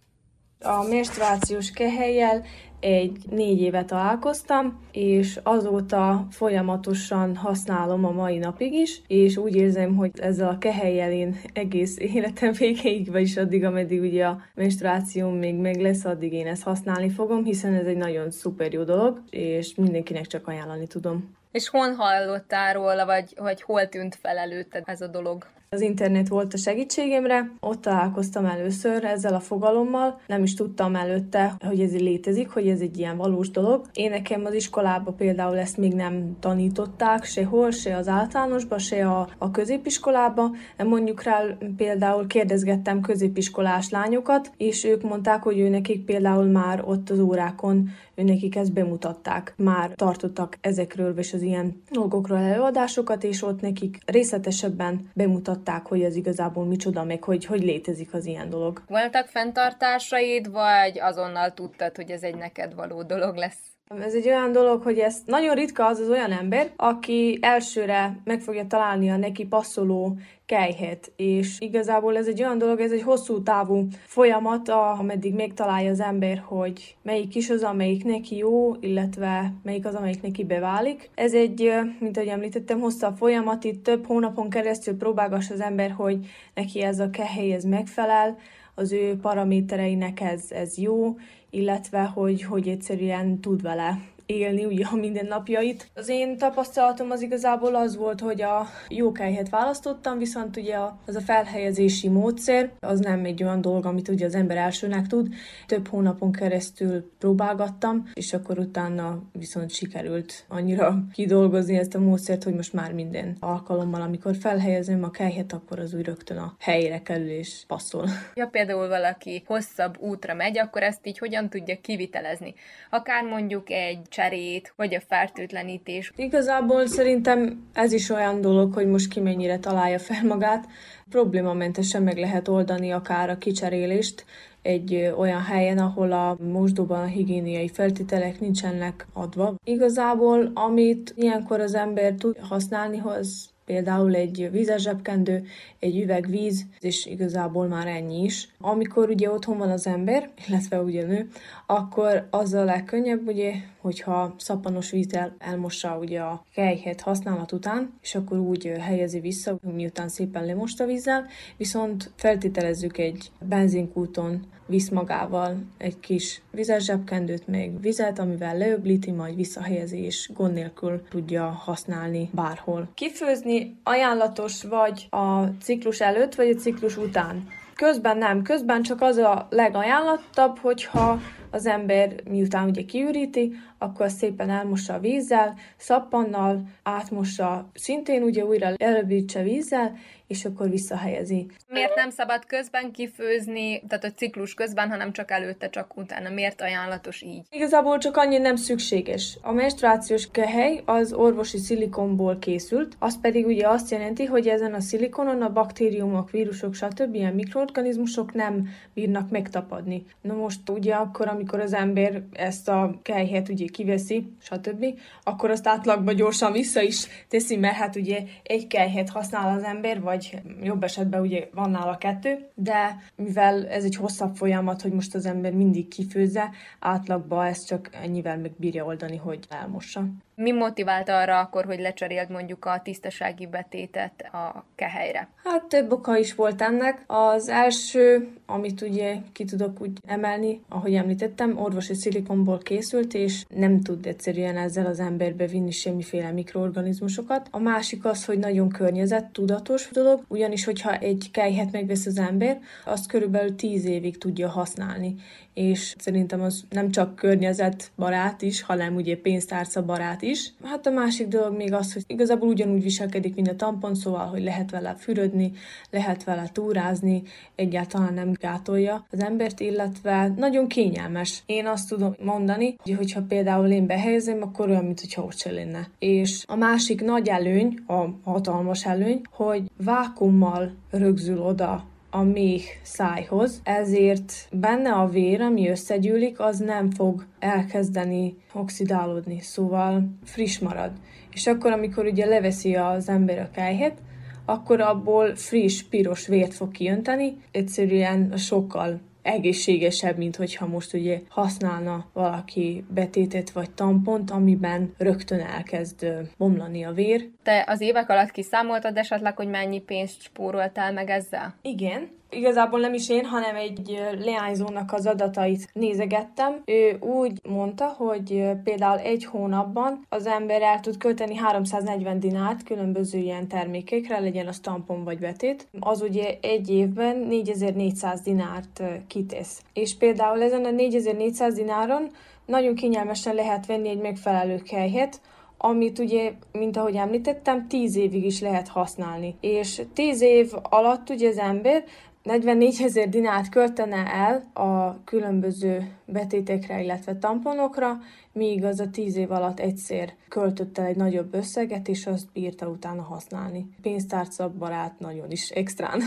A menstruációs kehelyjel egy négy éve találkoztam, és azóta folyamatosan használom a mai napig is, és úgy érzem, hogy ezzel a kehelyjel én egész életem végéig, vagyis addig, ameddig ugye a menstruációm még meg lesz, addig én ezt használni fogom, hiszen ez egy nagyon szuper jó dolog, és mindenkinek csak ajánlani tudom. És hon hallottál róla, vagy, vagy hol tűnt fel előtted ez a dolog? Az internet volt a segítségemre, ott találkoztam először ezzel a fogalommal, nem is tudtam előtte, hogy ez létezik, hogy ez egy ilyen valós dolog. Én nekem az iskolában például ezt még nem tanították sehol, se az általánosban, se a, a középiskolában. Mondjuk rá például kérdezgettem középiskolás lányokat, és ők mondták, hogy őnekik például már ott az órákon, őnekik ezt bemutatták. Már tartottak ezekről és az ilyen dolgokról előadásokat, és ott nekik részletesebben bemutatták, hogy ez igazából micsoda, meg hogy, hogy létezik az ilyen dolog. Voltak fenntartásaid, vagy azonnal tudtad, hogy ez egy neked való dolog lesz? Ez egy olyan dolog, hogy ez nagyon ritka az az olyan ember, aki elsőre meg fogja találni a neki passzoló kelyhet, és igazából ez egy olyan dolog, ez egy hosszú távú folyamat, ameddig megtalálja az ember, hogy melyik is az, amelyik neki jó, illetve melyik az, amelyik neki beválik. Ez egy, mint ahogy említettem, hosszabb folyamat, itt több hónapon keresztül próbálgass az ember, hogy neki ez a kehely, ez megfelel, az ő paramétereinek ez, ez jó, illetve hogy, hogy egyszerűen tud vele élni ugye a mindennapjait. Az én tapasztalatom az igazából az volt, hogy a jó kelyhet választottam, viszont ugye az a felhelyezési módszer, az nem egy olyan dolog, amit ugye az ember elsőnek tud. Több hónapon keresztül próbálgattam, és akkor utána viszont sikerült annyira kidolgozni ezt a módszert, hogy most már minden alkalommal, amikor felhelyezem a kelyhet, akkor az úgy rögtön a helyére kerül és passzol. Ja, például valaki hosszabb útra megy, akkor ezt így hogyan tudja kivitelezni? Akár mondjuk egy cserét, vagy a fertőtlenítés. Igazából szerintem ez is olyan dolog, hogy most ki mennyire találja fel magát. Problémamentesen meg lehet oldani akár a kicserélést egy olyan helyen, ahol a mosdóban a higiéniai feltételek nincsenek adva. Igazából, amit ilyenkor az ember tud használni, az például egy vízes zsebkendő, egy üveg víz, és igazából már ennyi is. Amikor ugye otthon van az ember, illetve ugye nő, akkor az a legkönnyebb, ugye, hogyha szappanos vízzel elmossa ugye a kelyhet használat után, és akkor úgy helyezi vissza, miután szépen lemosta vízzel, viszont feltételezzük egy benzinkúton visz magával egy kis vízes zsebkendőt, még vizet, amivel leöblíti, majd visszahelyezi, és gond nélkül tudja használni bárhol. Kifőzni ajánlatos vagy a ciklus előtt, vagy a ciklus után. Közben nem, közben csak az a legajánlatabb, hogyha az ember miután ugye kiüríti, akkor szépen elmossa vízzel, szappannal, átmossa szintén ugye újra elöblítse vízzel, és akkor visszahelyezi. Miért nem szabad közben kifőzni, tehát a ciklus közben, hanem csak előtte, csak utána? Miért ajánlatos így? Igazából csak annyi nem szükséges. A menstruációs kehely az orvosi szilikonból készült, az pedig ugye azt jelenti, hogy ezen a szilikonon a baktériumok, vírusok, stb. Ilyen mikroorganizmusok nem bírnak megtapadni. Na most ugye akkor, amikor az ember ezt a kelyhet ugye kiveszi, stb., akkor azt átlagban gyorsan vissza is teszi, mert hát ugye egy kelyhet használ az ember, vagy jobb esetben ugye van nála kettő, de mivel ez egy hosszabb folyamat, hogy most az ember mindig kifőzze, átlagban ezt csak ennyivel meg bírja oldani, hogy elmossa. Mi motivált arra akkor, hogy lecseréld mondjuk a tisztasági betétet a kehelyre? Hát több oka is volt ennek. Az első, amit ugye ki tudok úgy emelni, ahogy említettem, orvosi szilikonból készült, és nem tud egyszerűen ezzel az emberbe vinni semmiféle mikroorganizmusokat. A másik az, hogy nagyon környezettudatos dolog, ugyanis hogyha egy kelyhet megvesz az ember, azt körülbelül tíz évig tudja használni. És szerintem az nem csak környezetbarát is, hanem ugye pénztárcabarát is. Hát a másik dolog még az, hogy igazából ugyanúgy viselkedik, mint a tampon, szóval, hogy lehet vele fürödni, lehet vele túrázni, egyáltalán nem gátolja az embert, illetve nagyon kényelmes. Én azt tudom mondani, hogy ha például én behelyezem, akkor olyan, mintha ott se lenne. És a másik nagy előny, a hatalmas előny, hogy vákummal rögzül oda a méh szájhoz, ezért benne a vér, ami összegyűlik, az nem fog elkezdeni oxidálódni, szóval friss marad. És akkor, amikor ugye leveszi az ember a kelyhet, akkor abból friss, piros vért fog kijönteni, egyszerűen sokkal egészségesebb, mint hogyha most ugye használna valaki betétet vagy tampont, amiben rögtön elkezd bomlani a vér. Te az évek alatt kiszámoltad esetleg, hogy mennyi pénzt spóroltál meg ezzel? Igen. Igazából nem is én, hanem egy leányzónak az adatait nézegettem. Ő úgy mondta, hogy például egy hónapban az ember el tud költeni háromszáznegyven dinárt különböző ilyen termékekre, legyen az tampon vagy betét. Az ugye egy évben négyezer-négyszáz dinárt kitesz. És például ezen a négyezer-négyszáz dináron nagyon kényelmesen lehet venni egy megfelelő kelyhet, amit ugye, mint ahogy említettem, tíz évig is lehet használni. És tíz év alatt ugye az ember negyvennégyezer dinárt költene el a különböző betétekre, illetve tamponokra, míg az a tíz év alatt egyszer költött el egy nagyobb összeget, és azt bírta utána használni. Pénztárca barát nagyon is extrán.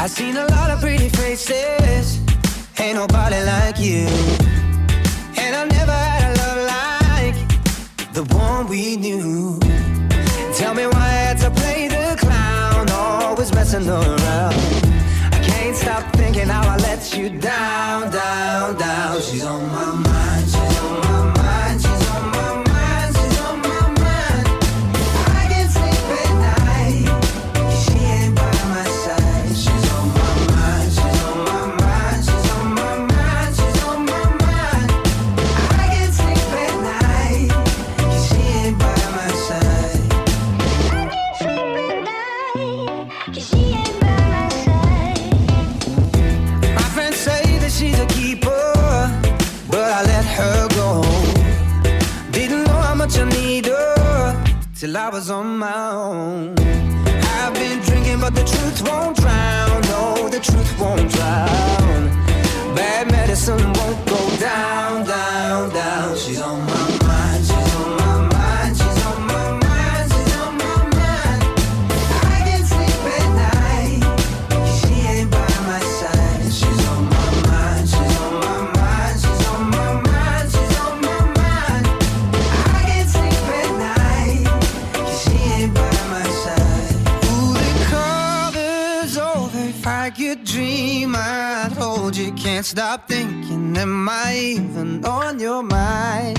I've seen a lot of pretty faces, ain't nobody like you, and I never had a love like the one we knew. Tell me why I had to play the clown, always messing around. I can't stop thinking how I let you down, down, down. She's on my mind, she's on my mind. Till I was on my own. I've been drinking but the truth won't drown. No, the truth won't drown. Bad medicine won't go down, down, down. She's on my mind, she's on my mind. She's on my mind, she's on my mind. I can't sleep at night, 'cause she ain't by my side. She's on my mind, she's on my mind. She's on my mind, she's on my mind. I can't sleep at night. I could dream, I'd hold you, can't stop thinking, am I even on your mind?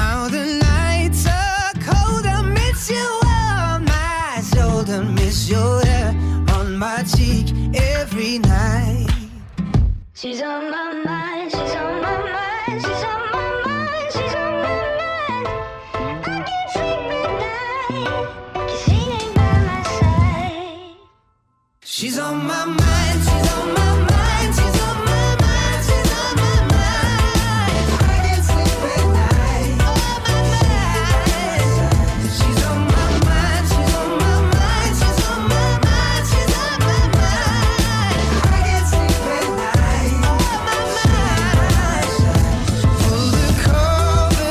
Now the nights are cold, I miss you on my shoulder, miss your hair on my cheek every night. She's on my mind, she's on my mind, she's on my mind, she's on my mind. I can't sleep at night, 'cause she ain't by my side. She's on my mind, she's on my mind, she's on my mind, she's on my mind. I can't sleep at night, on my mind. She's on my mind, she's on my mind, she's on my mind, she's on my mind. I can't sleep at night, on my mind. Pull the cover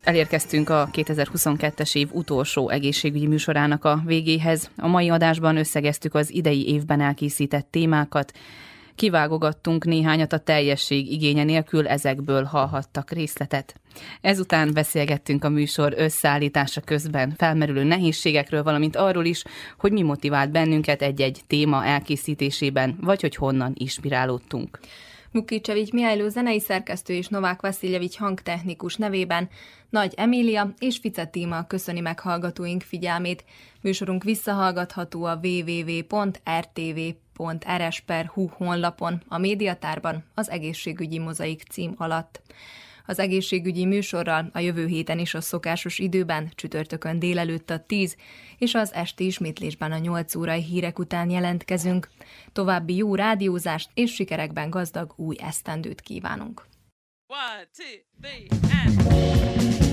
Elérkeztünk a kétezer-huszonkettes év utolsó egészségügyi műsorának a végéhez. A mai adásban összegeztük az idei évben elkészített témákat, kivágogattunk néhányat a teljesség igénye nélkül, ezekből hallhattak részletet. Ezután beszélgettünk a műsor összeállítása közben felmerülő nehézségekről, valamint arról is, hogy mi motivált bennünket egy-egy téma elkészítésében, vagy hogy honnan inspirálódtunk. Vukicsevics Mihailo zenei szerkesztő és Novák Vaszíljevics hangtechnikus nevében Nagy Emília és Ficett Tíma köszöni meg hallgatóink figyelmét. Műsorunk visszahallgatható a double-u double-u double-u pont r t v pont r s per hu honlapon, a médiatárban az egészségügyi mozaik cím alatt. Az egészségügyi műsorral a jövő héten is a szokásos időben, csütörtökön délelőtt a tíz, és az esti ismétlésben a nyolc órai hírek után jelentkezünk. További jó rádiózást és sikerekben gazdag új esztendőt kívánunk! One, two, three, and...